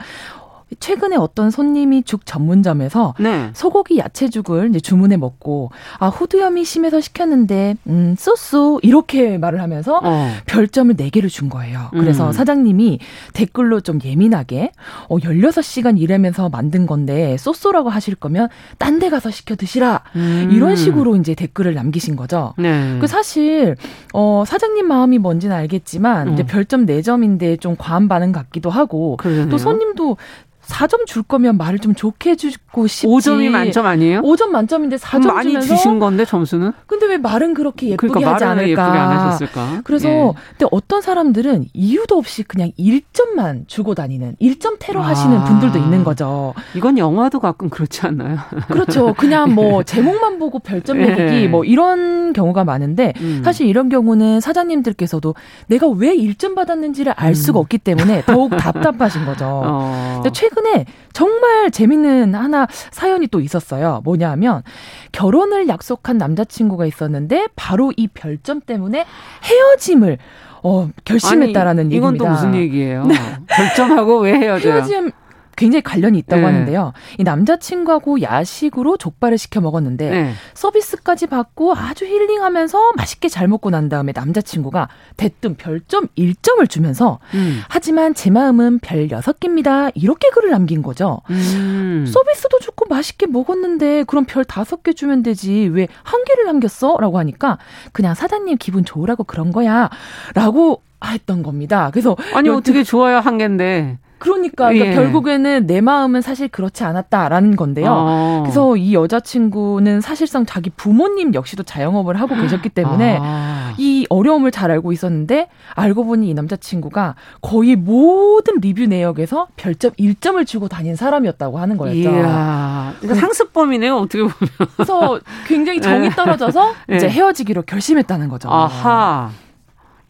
최근에 어떤 손님이 죽 전문점에서 네. 소고기 야채죽을 이제 주문해 먹고 아 후두염이 심해서 시켰는데 음 쏘쏘 이렇게 말을 하면서 어. 별점을 네 개를 준 거예요. 그래서 음. 사장님이 댓글로 좀 예민하게 어, 열여섯 시간 일하면서 만든 건데 쏘쏘라고 하실 거면 딴 데 가서 시켜 드시라 음. 이런 식으로 이제 댓글을 남기신 거죠. 네. 그 사실 어, 사장님 마음이 뭔지는 알겠지만 음. 이제 별점 네 점인데 좀 과한 반응 같기도 하고 그러네요. 또 손님도 사 점 줄 거면 말을 좀 좋게 해주고 싶지. 오 점이 만점 아니에요? 오 점 만점인데 사 점 많이 주면서. 많이 주신 건데 점수는? 근데 왜 말은 그렇게 예쁘게 그러니까 하지 않을까. 예쁘게 안 하셨을까. 그래서 예. 근데 어떤 사람들은 이유도 없이 그냥 일 점만 주고 다니는 일 점 테러 아, 하시는 분들도 있는 거죠. 이건 영화도 가끔 그렇지 않나요? 그렇죠. 그냥 뭐 제목만 보고 별점 매기기 예. 뭐 이런 경우가 많은데 음. 사실 이런 경우는 사장님들께서도 내가 왜 일 점 받았는지를 알 수가 음. 없기 때문에 더욱 답답하신 거죠. 어. 근데 최근 최근에 정말 재밌는 하나 사연이 또 있었어요. 뭐냐 하면 결혼을 약속한 남자친구가 있었는데 바로 이 별점 때문에 헤어짐을 어, 결심했다라는 아니, 이건 얘기입니다. 이건 또 무슨 얘기예요? 네. 별점하고 왜 헤어져요? 헤어짐 굉장히 관련이 있다고 네. 하는데요. 이 남자친구하고 야식으로 족발을 시켜 먹었는데 네. 서비스까지 받고 아주 힐링하면서 맛있게 잘 먹고 난 다음에 남자친구가 대뜸 별점 일 점을 주면서 음. 하지만 제 마음은 별 여섯 개입니다. 이렇게 글을 남긴 거죠. 음. 서비스도 좋고 맛있게 먹었는데 그럼 별 다섯 개 주면 되지 왜 한 개를 남겼어? 라고 하니까 그냥 사장님 기분 좋으라고 그런 거야. 라고 했던 겁니다. 그래서 아니 여, 어떻게 좋아요 한 개인데. 그러니까, 그러니까 예. 결국에는 내 마음은 사실 그렇지 않았다라는 건데요. 어. 그래서 이 여자친구는 사실상 자기 부모님 역시도 자영업을 하고 계셨기 때문에 아. 이 어려움을 잘 알고 있었는데 알고 보니 이 남자친구가 거의 모든 리뷰 내역에서 별점 일 점을 주고 다닌 사람이었다고 하는 거였죠. 이야. 그러니까 상습범이네요. 어떻게 보면. 그래서 굉장히 정이 떨어져서 예. 이제 헤어지기로 결심했다는 거죠. 아하.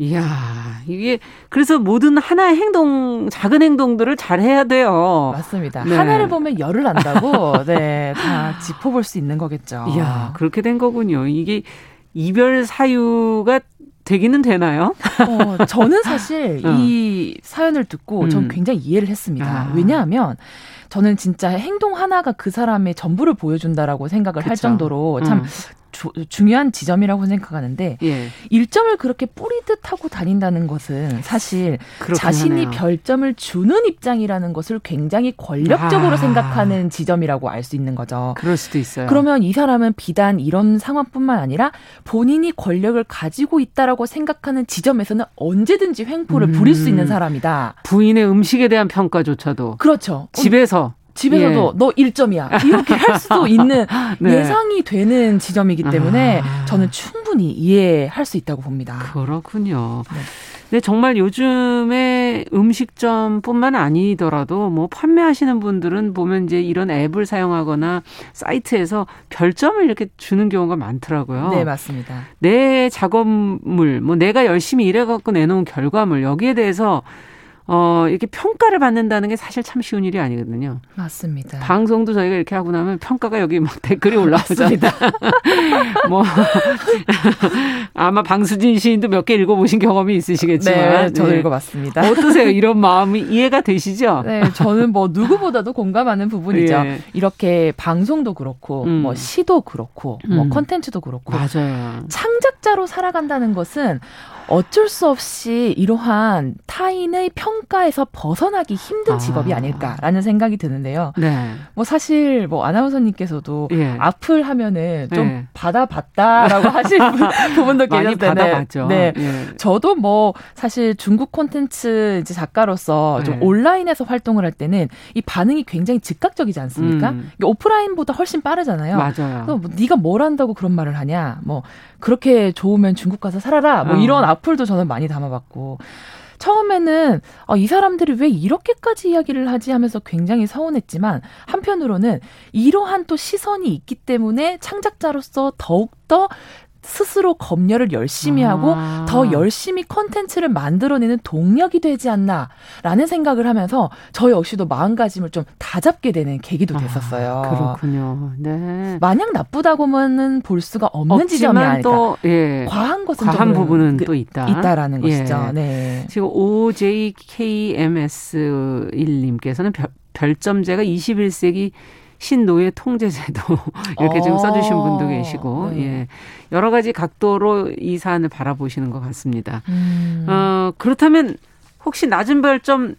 이야, 이게 그래서 모든 하나의 행동, 작은 행동들을 잘해야 돼요. 맞습니다. 네. 하나를 보면 열을 안다고 네, 다 짚어볼 수 있는 거겠죠. 이야, 그렇게 된 거군요. 이게 이별 사유가 되기는 되나요? 어, 저는 사실 어. 이 사연을 듣고 음. 전 굉장히 이해를 했습니다. 아. 왜냐하면 저는 진짜 행동 하나가 그 사람의 전부를 보여준다라고 생각을 그쵸. 할 정도로 참 음. 주, 중요한 지점이라고 생각하는데 예. 일점을 그렇게 뿌리듯 하고 다닌다는 것은 사실 그렇긴 자신이 하네요. 별점을 주는 입장이라는 것을 굉장히 권력적으로 아. 생각하는 지점이라고 알 수 있는 거죠. 그럴 수도 있어요. 그러면 이 사람은 비단 이런 상황뿐만 아니라 본인이 권력을 가지고 있다라고 생각하는 지점에서는 언제든지 횡포를 음. 부릴 수 있는 사람이다. 부인의 음식에 대한 평가조차도. 그렇죠. 집에서. 집에서도 예. 너 일 점이야 이렇게 할 수도 있는 네. 예상이 되는 지점이기 때문에 아. 저는 충분히 이해할 수 있다고 봅니다. 그렇군요. 네. 근데 정말 요즘에 음식점뿐만 아니더라도 뭐 판매하시는 분들은 보면 이제 이런 앱을 사용하거나 사이트에서 별점을 이렇게 주는 경우가 많더라고요. 네, 맞습니다. 내 작업물, 뭐 내가 열심히 일해갖고 내놓은 결과물 여기에 대해서 어, 이렇게 평가를 받는다는 게 사실 참 쉬운 일이 아니거든요. 맞습니다. 방송도 저희가 이렇게 하고 나면 평가가 여기 막 댓글이 올라오잖아요. 뭐, 아마 방수진 시인도 몇 개 읽어보신 경험이 있으시겠지만. 네, 저도 네. 읽어봤습니다. 어떠세요? 이런 마음이 이해가 되시죠? 네, 저는 뭐 누구보다도 공감하는 부분이죠. 예. 이렇게 방송도 그렇고, 음. 뭐 시도 그렇고, 음. 뭐 콘텐츠도 그렇고. 맞아요. 창작자로 살아간다는 것은 어쩔 수 없이 이러한 타인의 평가에서 벗어나기 힘든 직업이 아닐까라는 생각이 드는데요. 네. 뭐 사실 뭐 아나운서님께서도 예. 악플 하면은 좀 예. 받아봤다라고 하실 부분도 계셨는데 많이 받아봤죠. 네. 예. 저도 뭐 사실 중국 콘텐츠 작가로서 예. 좀 온라인에서 활동을 할 때는 이 반응이 굉장히 즉각적이지 않습니까? 음. 오프라인보다 훨씬 빠르잖아요. 맞아요. 그래서 뭐 네가 뭘 한다고 그런 말을 하냐? 뭐 그렇게 좋으면 중국 가서 살아라. 뭐 어. 이런 악플도 저는 많이 담아봤고. 처음에는 어, 이 사람들이 왜 이렇게까지 이야기를 하지 하면서 굉장히 서운했지만 한편으로는 이러한 또 시선이 있기 때문에 창작자로서 더욱더 스스로 검열을 열심히 하고 아. 더 열심히 콘텐츠를 만들어내는 동력이 되지 않나라는 생각을 하면서 저 역시도 마음가짐을 좀 다잡게 되는 계기도 됐었어요. 아, 그렇군요. 네. 마냥 나쁘다고만은 볼 수가 없는 지점이 아닐까. 또, 예. 과한 것은 과한 부분은 그, 또 있다. 있다라는 것이죠. 예. 네. 지금 오제이케이엠에스일님께서는 별, 별점제가 이십일 세기 신노예 통제제도 이렇게 어. 지금 써주신 분도 계시고 네. 예. 여러 가지 각도로 이 사안을 바라보시는 것 같습니다. 음. 어, 그렇다면 혹시 낮은 별점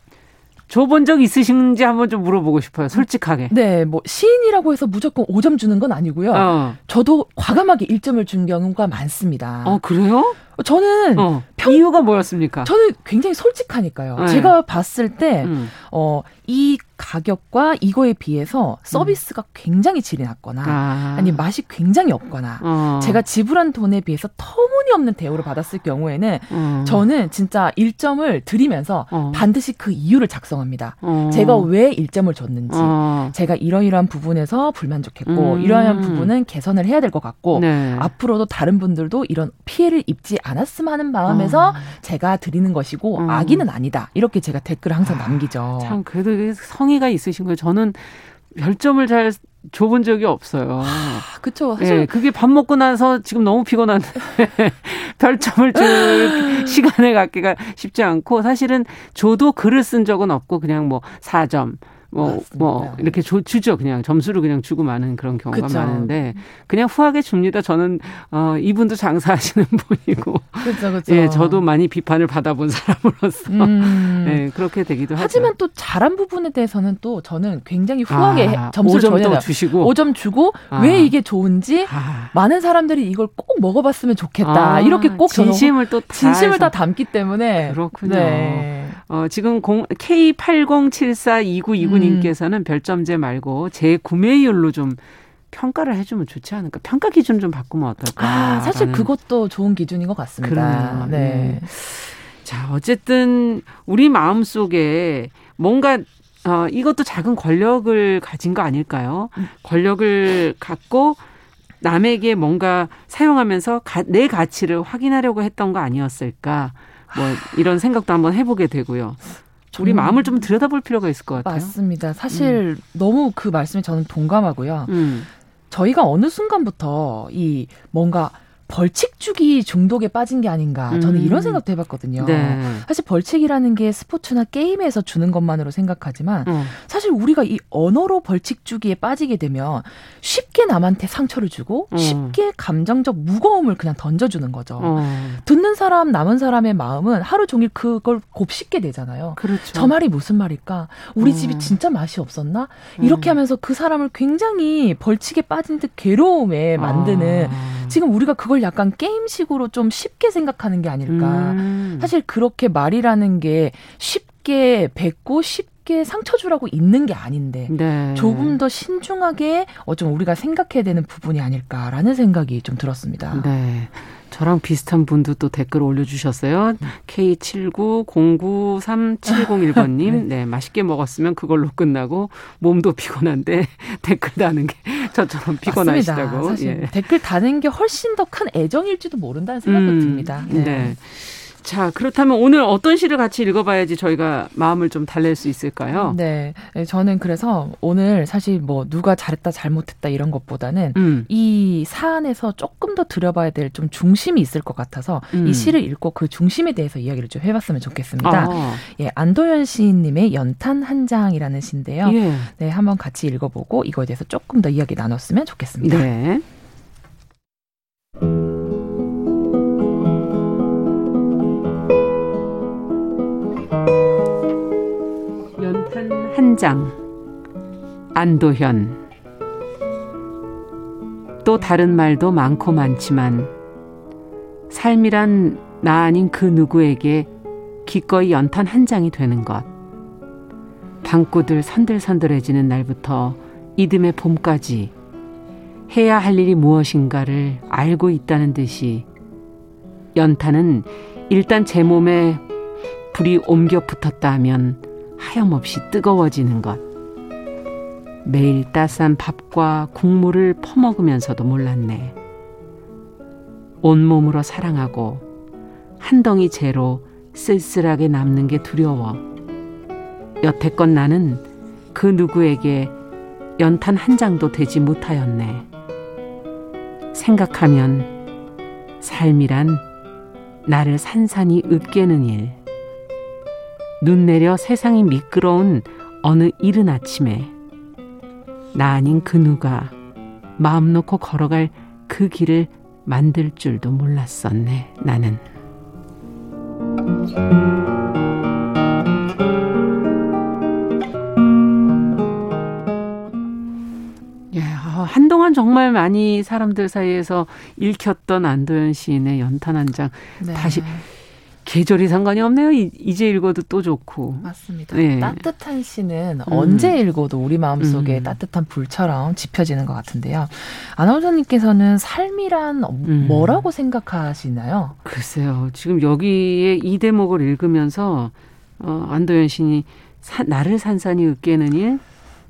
줘본 적 있으신지 한번 좀 물어보고 싶어요. 솔직하게. 네. 뭐 시인이라고 해서 무조건 오 점 주는 건 아니고요. 어. 저도 과감하게 일 점을 준 경우가 많습니다. 어, 그래요? 저는 어. 평... 이유가 뭐였습니까? 저는 굉장히 솔직하니까요. 네. 제가 봤을 때 음. 어, 이 가격과 이거에 비해서 서비스가 음. 굉장히 질이 낮거나 아. 아니 맛이 굉장히 없거나 어. 제가 지불한 돈에 비해서 터무니없는 대우를 받았을 경우에는 음. 저는 진짜 일 점을 드리면서 어. 반드시 그 이유를 작성합니다. 어. 제가 왜 일 점을 줬는지 어. 제가 이러이러한 부분에서 불만족했고 음. 이러한 부분은 개선을 해야 될 것 같고 네. 앞으로도 다른 분들도 이런 피해를 입지 않았으면 하는 마음에서 어. 제가 드리는 것이고 어. 악의는 아니다. 이렇게 제가 댓글을 항상 남기죠. 아, 참 그래도 성의가 있으신 거예요. 저는 별점을 잘 줘본 적이 없어요. 아, 그렇죠. 사실 네, 그게 밥 먹고 나서 지금 너무 피곤한데 별점을 줄 시간을 갖기가 쉽지 않고 사실은 저도 글을 쓴 적은 없고 그냥 뭐 사 점. 뭐, 뭐 이렇게 조, 주죠. 그냥 점수를 그냥 주고 마는 그런 경우가 그쵸. 많은데 그냥 후하게 줍니다. 저는 어, 이분도 장사하시는 분이고 그쵸, 그쵸. 예, 저도 많이 비판을 받아본 사람으로서 음. 예, 그렇게 되기도 하지만 하죠. 하지만 또 잘한 부분에 대해서는 또 저는 굉장히 후하게 아, 점수를 줘야 주시고 오 점 주고 아. 왜 이게 좋은지 아. 많은 사람들이 이걸 꼭 먹어봤으면 좋겠다. 아. 이렇게 꼭 진심을 또 다 진심을 다 담기 때문에 그렇군요. 네. 어, 지금 공, 케이 팔공칠사이구이구 음. 님께서는 별점제 말고 재구매율로 좀 평가를 해주면 좋지 않을까? 평가 기준 좀 바꾸면 어떨까? 아, 사실 그것도 좋은 기준인 것 같습니다. 네. 네. 자, 어쨌든 우리 마음속에 뭔가 어, 이것도 작은 권력을 가진 거 아닐까요? 권력을 갖고 남에게 뭔가 사용하면서 가, 내 가치를 확인하려고 했던 거 아니었을까? 뭐 이런 생각도 한번 해보게 되고요. 우리 마음을 좀 들여다볼 필요가 있을 것 같아요. 맞습니다. 사실 음. 너무 그 말씀에 저는 동감하고요. 음. 저희가 어느 순간부터 이 뭔가 벌칙주기 중독에 빠진 게 아닌가 저는 음. 이런 생각도 해봤거든요. 네. 사실 벌칙이라는 게 스포츠나 게임에서 주는 것만으로 생각하지만 음. 사실 우리가 이 언어로 벌칙주기에 빠지게 되면 쉽게 남한테 상처를 주고 음. 쉽게 감정적 무거움을 그냥 던져주는 거죠. 음. 듣는 사람, 남은 사람의 마음은 하루 종일 그걸 곱씹게 되잖아요. 그렇죠. 저 말이 무슨 말일까? 우리 음. 집이 진짜 맛이 없었나? 이렇게 음. 하면서 그 사람을 굉장히 벌칙에 빠진 듯 괴로움에 만드는 아. 지금 우리가 그걸 약간 게임식으로 좀 쉽게 생각하는 게 아닐까. 음. 사실 그렇게 말이라는 게 쉽게 뱉고 쉽게 상처 주라고 있는 게 아닌데 네. 조금 더 신중하게 어쩜 우리가 생각해야 되는 부분이 아닐까라는 생각이 좀 들었습니다. 네. 저랑 비슷한 분도 또 댓글 올려주셨어요. 케이 칠구공구삼칠공일번님. 네, 맛있게 먹었으면 그걸로 끝나고 몸도 피곤한데 댓글 다는 게 저처럼 피곤하시다고. 맞습니다. 사실 예. 댓글 다는 게 훨씬 더 큰 애정일지도 모른다는 생각도 음, 듭니다. 네. 네. 자, 그렇다면 오늘 어떤 시를 같이 읽어봐야지 저희가 마음을 좀 달랠 수 있을까요? 네, 저는 그래서 오늘 사실 뭐 누가 잘했다 잘못했다 이런 것보다는 음. 이 사안에서 조금 더 들여봐야 될 좀 중심이 있을 것 같아서 음. 이 시를 읽고 그 중심에 대해서 이야기를 좀 해봤으면 좋겠습니다. 아. 예, 안도현 시인님의 연탄 한 장이라는 시인데요. 예. 네, 한번 같이 읽어보고 이거에 대해서 조금 더 이야기 나눴으면 좋겠습니다. 네. 한 장. 안도현. 또 다른 말도 많고 많지만 삶이란 나 아닌 그 누구에게 기꺼이 연탄 한 장이 되는 것. 방구들 선들선들해지는 날부터 이듬해 봄까지 해야 할 일이 무엇인가를 알고 있다는 듯이 연탄은 일단 제 몸에 불이 옮겨 붙었다 하면 하염없이 뜨거워지는 것. 매일 따스한 밥과 국물을 퍼먹으면서도 몰랐네. 온몸으로 사랑하고 한 덩이 재로 쓸쓸하게 남는 게 두려워. 여태껏 나는 그 누구에게 연탄 한 장도 되지 못하였네. 생각하면 삶이란 나를 산산히 으깨는 일. 눈 내려 세상이 미끄러운 어느 이른 아침에 나 아닌 그 누가 마음 놓고 걸어갈 그 길을 만들 줄도 몰랐었네, 나는. 한동안 정말 많이 사람들 사이에서 읽혔던 안도현 시인의 연탄 한 장. 네. 다시. 계절이 상관이 없네요. 이제 읽어도 또 좋고. 맞습니다. 네. 따뜻한 시는 음. 언제 읽어도 우리 마음속에 음. 따뜻한 불처럼 지펴지는 것 같은데요. 아나운서님께서는 삶이란 음. 뭐라고 생각하시나요? 글쎄요. 지금 여기에 이 대목을 읽으면서 어, 안도현 시인이 사, 나를 산산히 으깨는 일?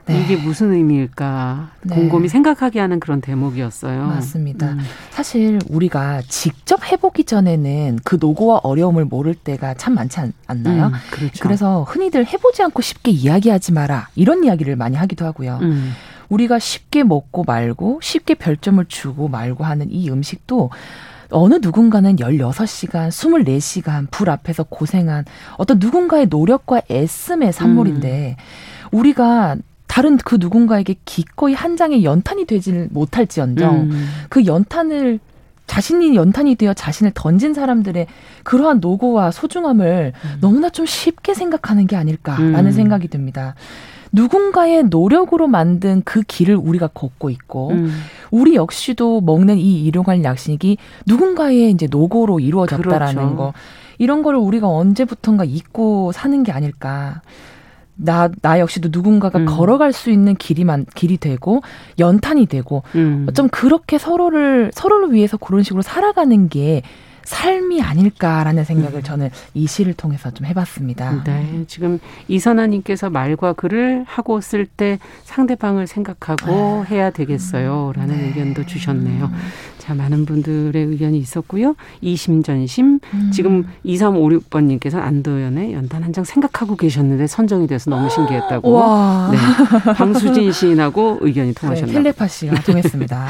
네. 이게 무슨 의미일까 네. 곰곰이 생각하게 하는 그런 대목이었어요. 맞습니다. 음. 사실 우리가 직접 해보기 전에는 그 노고와 어려움을 모를 때가 참 많지 않, 않나요? 음, 그렇죠. 그래서 흔히들 해보지 않고 쉽게 이야기하지 마라 이런 이야기를 많이 하기도 하고요. 음. 우리가 쉽게 먹고 말고 쉽게 별점을 주고 말고 하는 이 음식도 어느 누군가는 열여섯 시간, 스물네 시간 불 앞에서 고생한 어떤 누군가의 노력과 애씀의 산물인데 음. 우리가 다른 그 누군가에게 기꺼이 한 장의 연탄이 되지 못할지언정 음. 그 연탄을 자신이 연탄이 되어 자신을 던진 사람들의 그러한 노고와 소중함을 음. 너무나 좀 쉽게 생각하는 게 아닐까라는 음. 생각이 듭니다. 누군가의 노력으로 만든 그 길을 우리가 걷고 있고 음. 우리 역시도 먹는 이 일용할 양식이 누군가의 이제 노고로 이루어졌다라는 그렇죠. 거 이런 거를 우리가 언제부턴가 잊고 사는 게 아닐까. 나, 나 역시도 누군가가 음. 걸어갈 수 있는 길이만, 길이 되고, 연탄이 되고, 음. 좀 그렇게 서로를, 서로를 위해서 그런 식으로 살아가는 게 삶이 아닐까라는 생각을 저는 이 시를 통해서 좀 해봤습니다. 네, 지금 이선아님께서 말과 글을 하고 쓸 때 상대방을 생각하고 해야 되겠어요라는 네. 의견도 주셨네요. 음. 자, 많은 분들의 의견이 있었고요. 이심전심 음. 지금 이삼오육 번님께서 안도현의 연단 한 장 생각하고 계셨는데 선정이 돼서 너무 신기했다고. 와. 네, 방수진 시인하고 의견이 통하셨나요? 네, 텔레파시가 통했습니다.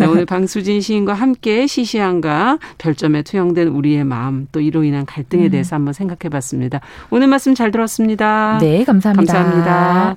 네, 오늘 방수진 시인과 함께 시시한가 별점에 투영된 우리의 마음 또 이로 인한 갈등에 대해서 음. 한번 생각해봤습니다. 오늘 말씀 잘 들었습니다. 네, 감사합니다. 감사합니다.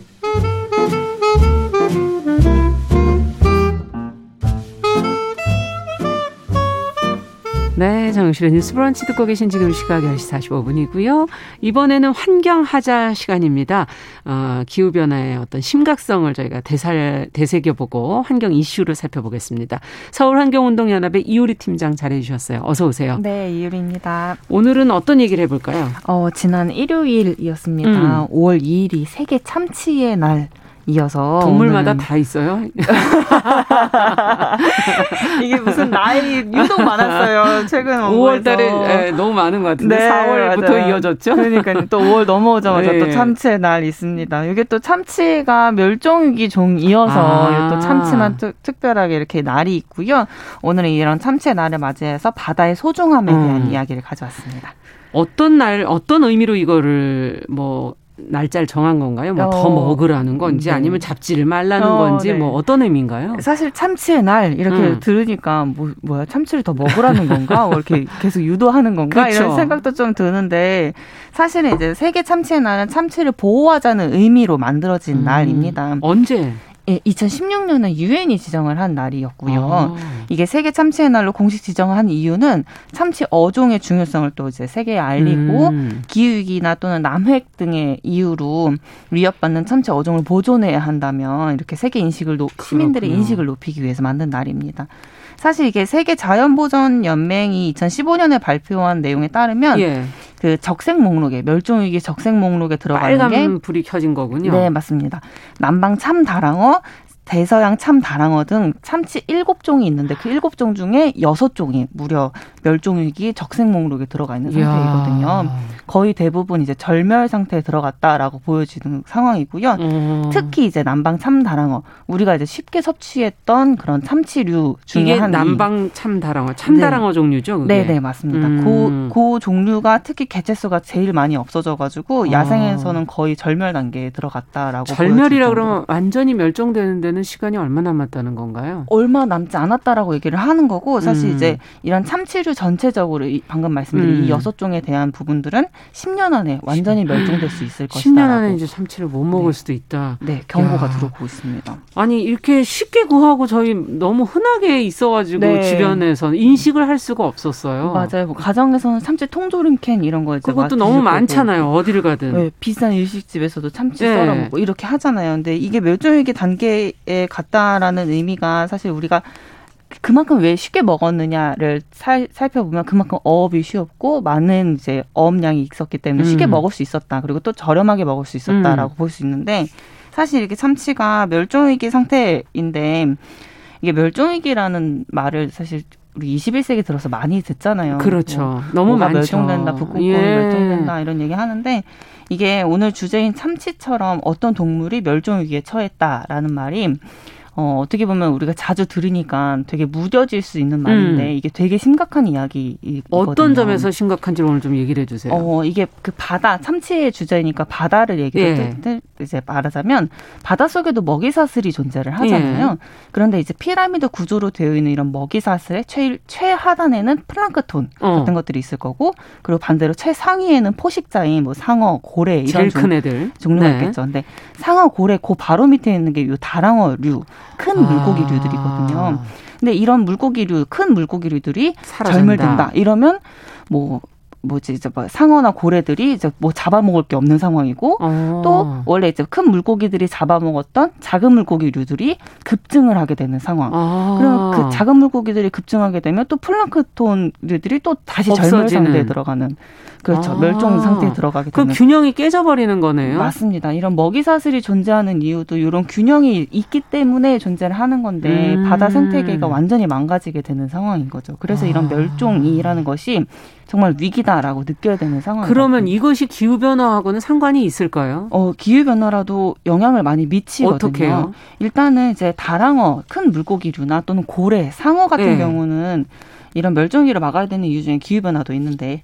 네, 정영실의 뉴스 브런치 듣고 계신 지금 시각 열 시 사십오 분이고요. 이번에는 환경하자 시간입니다. 어, 기후변화의 어떤 심각성을 저희가 되살, 되새겨보고 환경 이슈를 살펴보겠습니다. 서울환경운동연합의 이유리 팀장 잘해주셨어요. 어서 오세요. 네, 이유리입니다. 오늘은 어떤 얘기를 해볼까요? 어, 지난 일요일이었습니다. 음. 오월 이일이 세계 참치의 날. 이어서 동물마다 오늘... 다 있어요. 이게 무슨 날이 유독 많았어요. 최근 오월달에 너무 많은 것 같은데 네, 사월부터 맞아요. 이어졌죠. 그러니까 또 오월 넘어오자마자 네. 또 참치의 날 있습니다. 이게 또 참치가 멸종위기 종이어서 아. 또 참치만 특, 특별하게 이렇게 날이 있고요. 오늘은 이런 참치의 날을 맞이해서 바다의 소중함에 대한 음. 이야기를 가져왔습니다. 어떤 날 어떤 의미로 이거를 뭐 날짜를 정한 건가요? 뭐 더 어, 먹으라는 건지 네. 아니면 잡지를 말라는 어, 건지 네. 뭐 어떤 의미인가요? 사실 참치의 날 이렇게 음. 들으니까 뭐, 뭐야 참치를 더 먹으라는 건가? 뭐 이렇게 계속 유도하는 건가? 그렇죠. 이런 생각도 좀 드는데 사실은 이제 세계 참치의 날은 참치를 보호하자는 의미로 만들어진 음. 날입니다. 언제? 예, 이천십육 년에 유엔이 지정을 한 날이었고요. 아. 이게 세계 참치의 날로 공식 지정을 한 이유는 참치 어종의 중요성을 또 이제 세계에 알리고 음. 기후위기나 또는 남획 등의 이유로 위협받는 참치 어종을 보존해야 한다면 이렇게 세계 인식을 높, 시민들의 그렇군요. 인식을 높이기 위해서 만든 날입니다. 사실 이게 세계 자연보전 연맹이 이천십오 년에 발표한 내용에 따르면 예. 그 적색 목록에 멸종 위기 적색 목록에 들어가는 빨간 게 빨간 불이 켜진 거군요. 네, 맞습니다. 남방 참다랑어, 대서양 참다랑어 등 참치 일곱 종이 있는데 그 일곱 종 중에 여섯 종이 무려 멸종 위기 적색 목록에 들어가 있는 상태이거든요. 이야. 거의 대부분 이제 절멸 상태에 들어갔다라고 보여지는 상황이고요. 음. 특히 이제 남방 참다랑어 우리가 이제 쉽게 섭취했던 그런 참치류 중에 이게 한 남방 참다랑어 참다랑어 네. 종류죠. 그게? 네네 맞습니다. 음. 그, 그 종류가 특히 개체수가 제일 많이 없어져가지고 어. 야생에서는 거의 절멸 단계에 들어갔다라고. 절멸이라 그러면 완전히 멸종되는 데는 시간이 얼마 남았다는 건가요? 얼마 남지 않았다라고 얘기를 하는 거고 사실 음. 이제 이런 참치류 전체적으로 이, 방금 말씀드린 음. 이 여섯 종에 대한 부분들은 십 년 안에 완전히 멸종될 수 있을 것이다. 십 년 안에 이제 참치를 못 먹을 네. 수도 있다. 네, 경고가 야. 들어오고 있습니다. 아니 이렇게 쉽게 구하고 저희 너무 흔하게 있어가지고 네. 주변에서는 인식을 할 수가 없었어요. 맞아요. 뭐 가정에서는 참치 통조림캔 이런 거 이제 그것도 너무 많잖아요. 거고. 어디를 가든 네, 비싼 일식집에서도 참치 네. 썰어 먹고 이렇게 하잖아요. 근데 이게 멸종위기 단계에 갔다라는 의미가 사실 우리가 그만큼 왜 쉽게 먹었느냐를 살, 살펴보면 그만큼 어업이 쉬웠고 많은 이제 어업량이 있었기 때문에 음. 쉽게 먹을 수 있었다. 그리고 또 저렴하게 먹을 수 있었다라고 음. 볼 수 있는데 사실 이렇게 참치가 멸종위기 상태인데 이게 멸종위기라는 말을 사실 우리 이십일 세기 들어서 많이 듣잖아요. 그렇죠. 너무 많죠. 멸종된다, 북극곰 예. 멸종된다 이런 얘기 하는데 이게 오늘 주제인 참치처럼 어떤 동물이 멸종위기에 처했다라는 말이 어, 어떻게 보면 우리가 자주 들으니까 되게 무뎌질 수 있는 말인데 음. 이게 되게 심각한 이야기이거든요. 어떤 점에서 심각한지 오늘 좀 얘기를 해주세요. 어, 이게 그 바다, 참치의 주제니까 바다를 얘기를 예. 들, 이제 말하자면 바닷속에도 먹이사슬이 존재를 하잖아요. 예. 그런데 이제 피라미드 구조로 되어 있는 이런 먹이사슬의 최, 최하단에는 플랑크톤 어. 같은 것들이 있을 거고 그리고 반대로 최상위에는 포식자인 뭐 상어, 고래 이런 제일 종, 큰 애들. 종류가 네. 있겠죠. 근데 상어, 고래 그 바로 밑에 있는 게 이 다랑어류 큰 아. 물고기류들이거든요. 근데 이런 물고기류, 큰 물고기류들이 사라진다. 절멸된다. 이러면 뭐 뭐지 이제 막 상어나 고래들이 이제 뭐 잡아먹을 게 없는 상황이고 어. 또 원래 이제 큰 물고기들이 잡아먹었던 작은 물고기류들이 급증을 하게 되는 상황. 아. 그럼 그 작은 물고기들이 급증하게 되면 또 플랑크톤류들이 또 다시 없어지는. 젊은 상태에 들어가는 그렇죠. 아. 멸종 상태에 들어가게 되는. 그 균형이 깨져버리는 거네요. 맞습니다. 이런 먹이 사슬이 존재하는 이유도 이런 균형이 있기 때문에 존재를 하는 건데 음. 바다 생태계가 완전히 망가지게 되는 상황인 거죠. 그래서 아. 이런 멸종이라는 것이 정말 위기다라고 느껴야 되는 상황. 그러면 같습니다. 이것이 기후 변화하고는 상관이 있을까요? 어, 기후 변화라도 영향을 많이 미치거든요. 어떻게요? 일단은 이제 다랑어, 큰 물고기류나 또는 고래, 상어 같은 네. 경우는 이런 멸종위를 막아야 되는 이유 중에 기후 변화도 있는데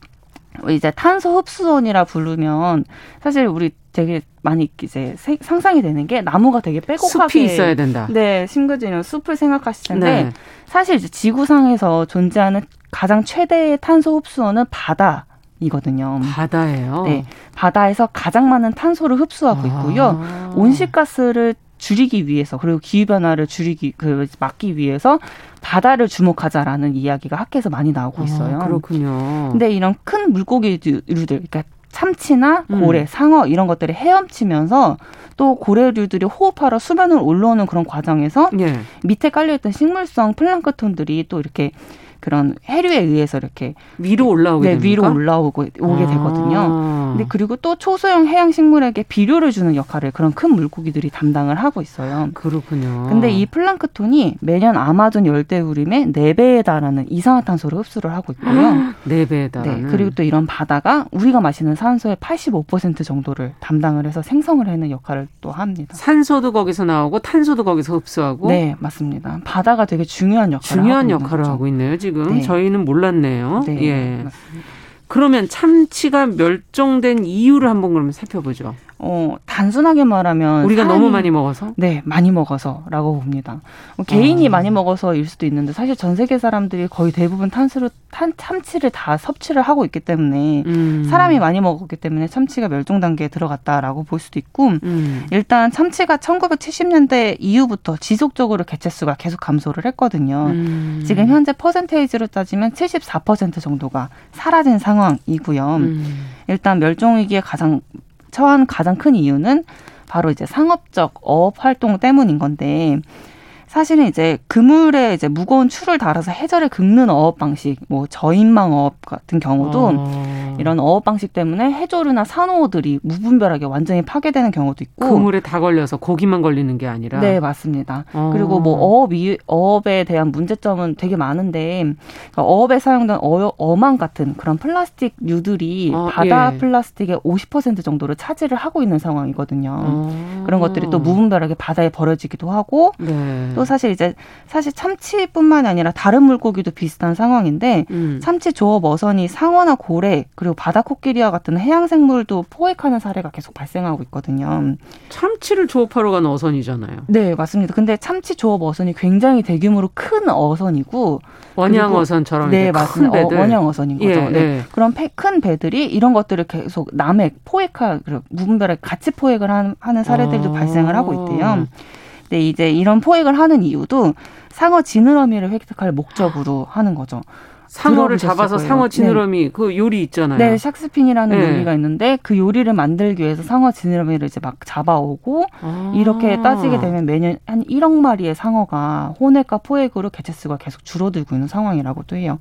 이제 탄소 흡수원이라 부르면 사실 우리 되게 많이 이제 상상이 되는 게 나무가 되게 빼곡하게 숲이 있어야 된다. 네, 심그지는 숲을 생각하실 텐데 네. 사실 이제 지구상에서 존재하는 가장 최대의 탄소 흡수원은 바다이거든요. 바다예요? 네, 바다에서 가장 많은 탄소를 흡수하고 있고요. 아. 온실가스를 줄이기 위해서 그리고 기후변화를 줄이기 그 막기 위해서 바다를 주목하자라는 이야기가 학계에서 많이 나오고 있어요. 아, 그렇군요. 근데 이런 큰 물고기류들, 그러니까 참치나 고래, 음. 상어 이런 것들이 헤엄치면서 또 고래류들이 호흡하러 수면으로 올라오는 그런 과정에서 예. 밑에 깔려있던 식물성 플랑크톤들이 또 이렇게 그런 해류에 의해서 이렇게 위로 올라오게 네, 됩니까? 위로 올라오고 오게 아. 되거든요. 근데 그리고 또 초소형 해양 식물에게 비료를 주는 역할을 그런 큰 물고기들이 담당을 하고 있어요. 그렇군요. 근데 이 플랑크톤이 매년 아마존 열대우림의 네 배에 달하는 이산화탄소를 흡수를 하고 있고요. 네 배에 달하는. 네, 그리고 또 이런 바다가 우리가 마시는 산소의 팔십오 퍼센트 정도를 담당을 해서 생성을 하는 역할을 또 합니다. 산소도 거기서 나오고 탄소도 거기서 흡수하고. 네, 맞습니다. 바다가 되게 중요한 역할을 중요한 하고 역할을 거죠. 하고 있네요. 지금 네. 저희는 몰랐네요. 네, 예. 맞습니다. 그러면 참치가 멸종된 이유를 한번 그러면 살펴보죠. 어, 단순하게 말하면 우리가 사람이, 너무 많이 먹어서? 네, 많이 먹어서라고 봅니다. 개인이 아. 많이 먹어서일 수도 있는데 사실 전 세계 사람들이 거의 대부분 탄수로 탄, 참치를 다 섭취를 하고 있기 때문에 음. 사람이 많이 먹었기 때문에 참치가 멸종 단계에 들어갔다라고 볼 수도 있고 음. 일단 참치가 천구백칠십 년대 이후부터 지속적으로 개체수가 계속 감소를 했거든요. 음. 지금 현재 퍼센테이지로 따지면 칠십사 퍼센트 정도가 사라진 상황이고요. 음. 일단 멸종 위기에 가장 처한 가장 큰 이유는 바로 이제 상업적 어업 활동 때문인 건데 사실은 이제 그물에 이제 무거운 추를 달아서 해저를 긁는 어업 방식, 뭐 저인망 어업 같은 경우도 어. 이런 어업 방식 때문에 해조류나 산호들이 무분별하게 완전히 파괴되는 경우도 있고 그물에 다 걸려서 고기만 걸리는 게 아니라 네 맞습니다. 어. 그리고 뭐 어업 이, 어업에 대한 문제점은 되게 많은데 그러니까 어업에 사용된 어, 어망 같은 그런 플라스틱류들이 어, 바다 예. 플라스틱의 오십 퍼센트 정도를 차지를 하고 있는 상황이거든요. 어. 그런 것들이 또 무분별하게 바다에 버려지기도 하고. 네. 또 사실 이제 사실 참치뿐만이 아니라 다른 물고기도 비슷한 상황인데 음. 참치, 조업, 어선이 상어나 고래 그리고 바다 코끼리와 같은 해양 생물도 포획하는 사례가 계속 발생하고 있거든요. 음. 참치를 조업하러 가는 어선이잖아요. 네, 맞습니다. 근데 참치, 조업, 어선이 굉장히 대규모로 큰 어선이고 원양 어선처럼 네, 큰 배들. 어, 원양 어선인 거죠. 예, 네. 예. 그런 큰 배들이 이런 것들을 계속 남획, 포획할 무분별하게 같이 포획을 하는 사례들도 아. 발생을 하고 있대요. 네, 이제 이런 포획을 하는 이유도 상어 지느러미를 획득할 목적으로 하는 거죠. 상어를 잡아서 거예요. 상어 지느러미 네. 그 요리 있잖아요. 네, 샥스핀이라는 네. 요리가 있는데 그 요리를 만들기 위해서 상어 지느러미를 이제 막 잡아오고 아. 이렇게 따지게 되면 매년 한 일억 마리의 상어가 혼액과 포획으로 개체수가 계속 줄어들고 있는 상황이라고도 해요.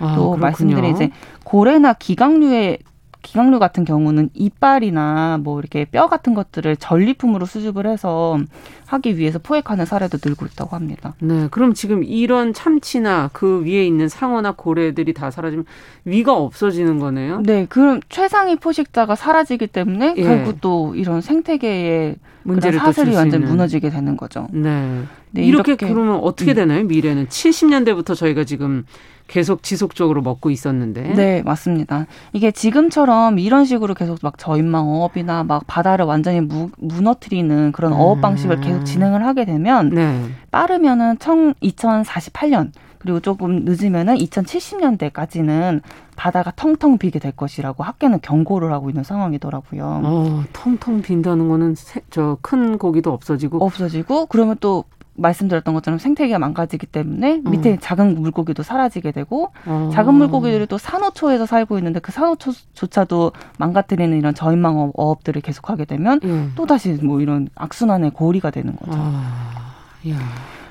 아, 또 말씀드린 이제 고래나 기각류의 기각류 같은 경우는 이빨이나 뭐 이렇게 뼈 같은 것들을 전리품으로 수집을 해서 하기 위해서 포획하는 사례도 늘고 있다고 합니다. 네, 그럼 지금 이런 참치나 그 위에 있는 상어나 고래들이 다 사라지면 위가 없어지는 거네요? 네, 그럼 최상위 포식자가 사라지기 때문에 예. 결국 또 이런 생태계의 문제를 사슬이 완전 무너지게 되는 거죠. 네. 네, 이렇게, 이렇게 그러면 어떻게 되나요? 미래는 칠십 년대부터 저희가 지금 계속 지속적으로 먹고 있었는데. 네, 맞습니다. 이게 지금처럼 이런 식으로 계속 막 저인망 어업이나 막 바다를 완전히 무, 무너뜨리는 그런 어업 방식을 계속 진행을 하게 되면 네. 빠르면은 이천사십팔 년 그리고 조금 늦으면은 이천칠십 년대까지는 바다가 텅텅 비게 될 것이라고 학계는 경고를 하고 있는 상황이더라고요. 어, 텅텅 빈다는 거는 세, 저 큰 고기도 없어지고 없어지고 그러면 또 말씀드렸던 것처럼 생태계가 망가지기 때문에 음. 밑에 작은 물고기도 사라지게 되고 아. 작은 물고기들이 또 산호초에서 살고 있는데 그 산호초조차도 망가뜨리는 이런 저인망 어업들을 계속하게 되면 음. 또다시 뭐 이런 악순환의 고리가 되는 거죠. 아.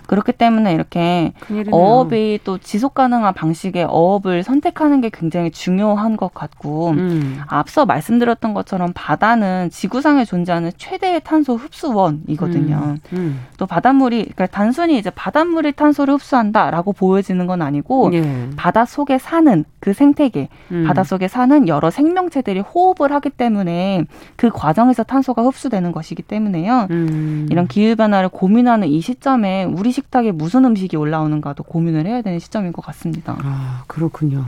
그렇기 때문에 이렇게 큰일이네요. 어업이 또 지속 가능한 방식의 어업을 선택하는 게 굉장히 중요한 것 같고 음. 앞서 말씀드렸던 것처럼 바다는 지구상에 존재하는 최대의 탄소 흡수원이거든요. 음. 음. 또 바닷물이 그러니까 단순히 이제 바닷물이 탄소를 흡수한다라고 보여지는 건 아니고 예. 바다 속에 사는 그 생태계, 음. 바다 속에 사는 여러 생명체들이 호흡을 하기 때문에 그 과정에서 탄소가 흡수되는 것이기 때문에요. 음. 이런 기후변화를 고민하는 이 시점에 우리 식탁에 무슨 음식이 올라오는가도 고민을 해야 되는 시점인 것 같습니다. 아, 그렇군요.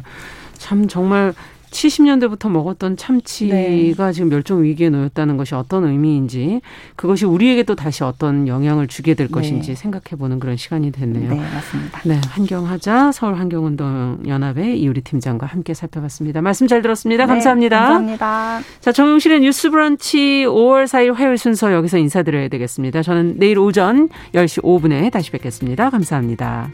참 정말 칠십 년대부터 먹었던 참치가 네. 지금 멸종 위기에 놓였다는 것이 어떤 의미인지 그것이 우리에게 또 다시 어떤 영향을 주게 될 것인지 네. 생각해보는 그런 시간이 됐네요. 네, 맞습니다. 네, 환경하자 서울환경운동연합의 이유리 팀장과 함께 살펴봤습니다. 말씀 잘 들었습니다. 감사합니다. 네, 감사합니다. 자, 정용실의 뉴스브런치 오월 사일 화요일 순서 여기서 인사드려야 되겠습니다. 저는 내일 오전 열 시 오 분에 다시 뵙겠습니다. 감사합니다.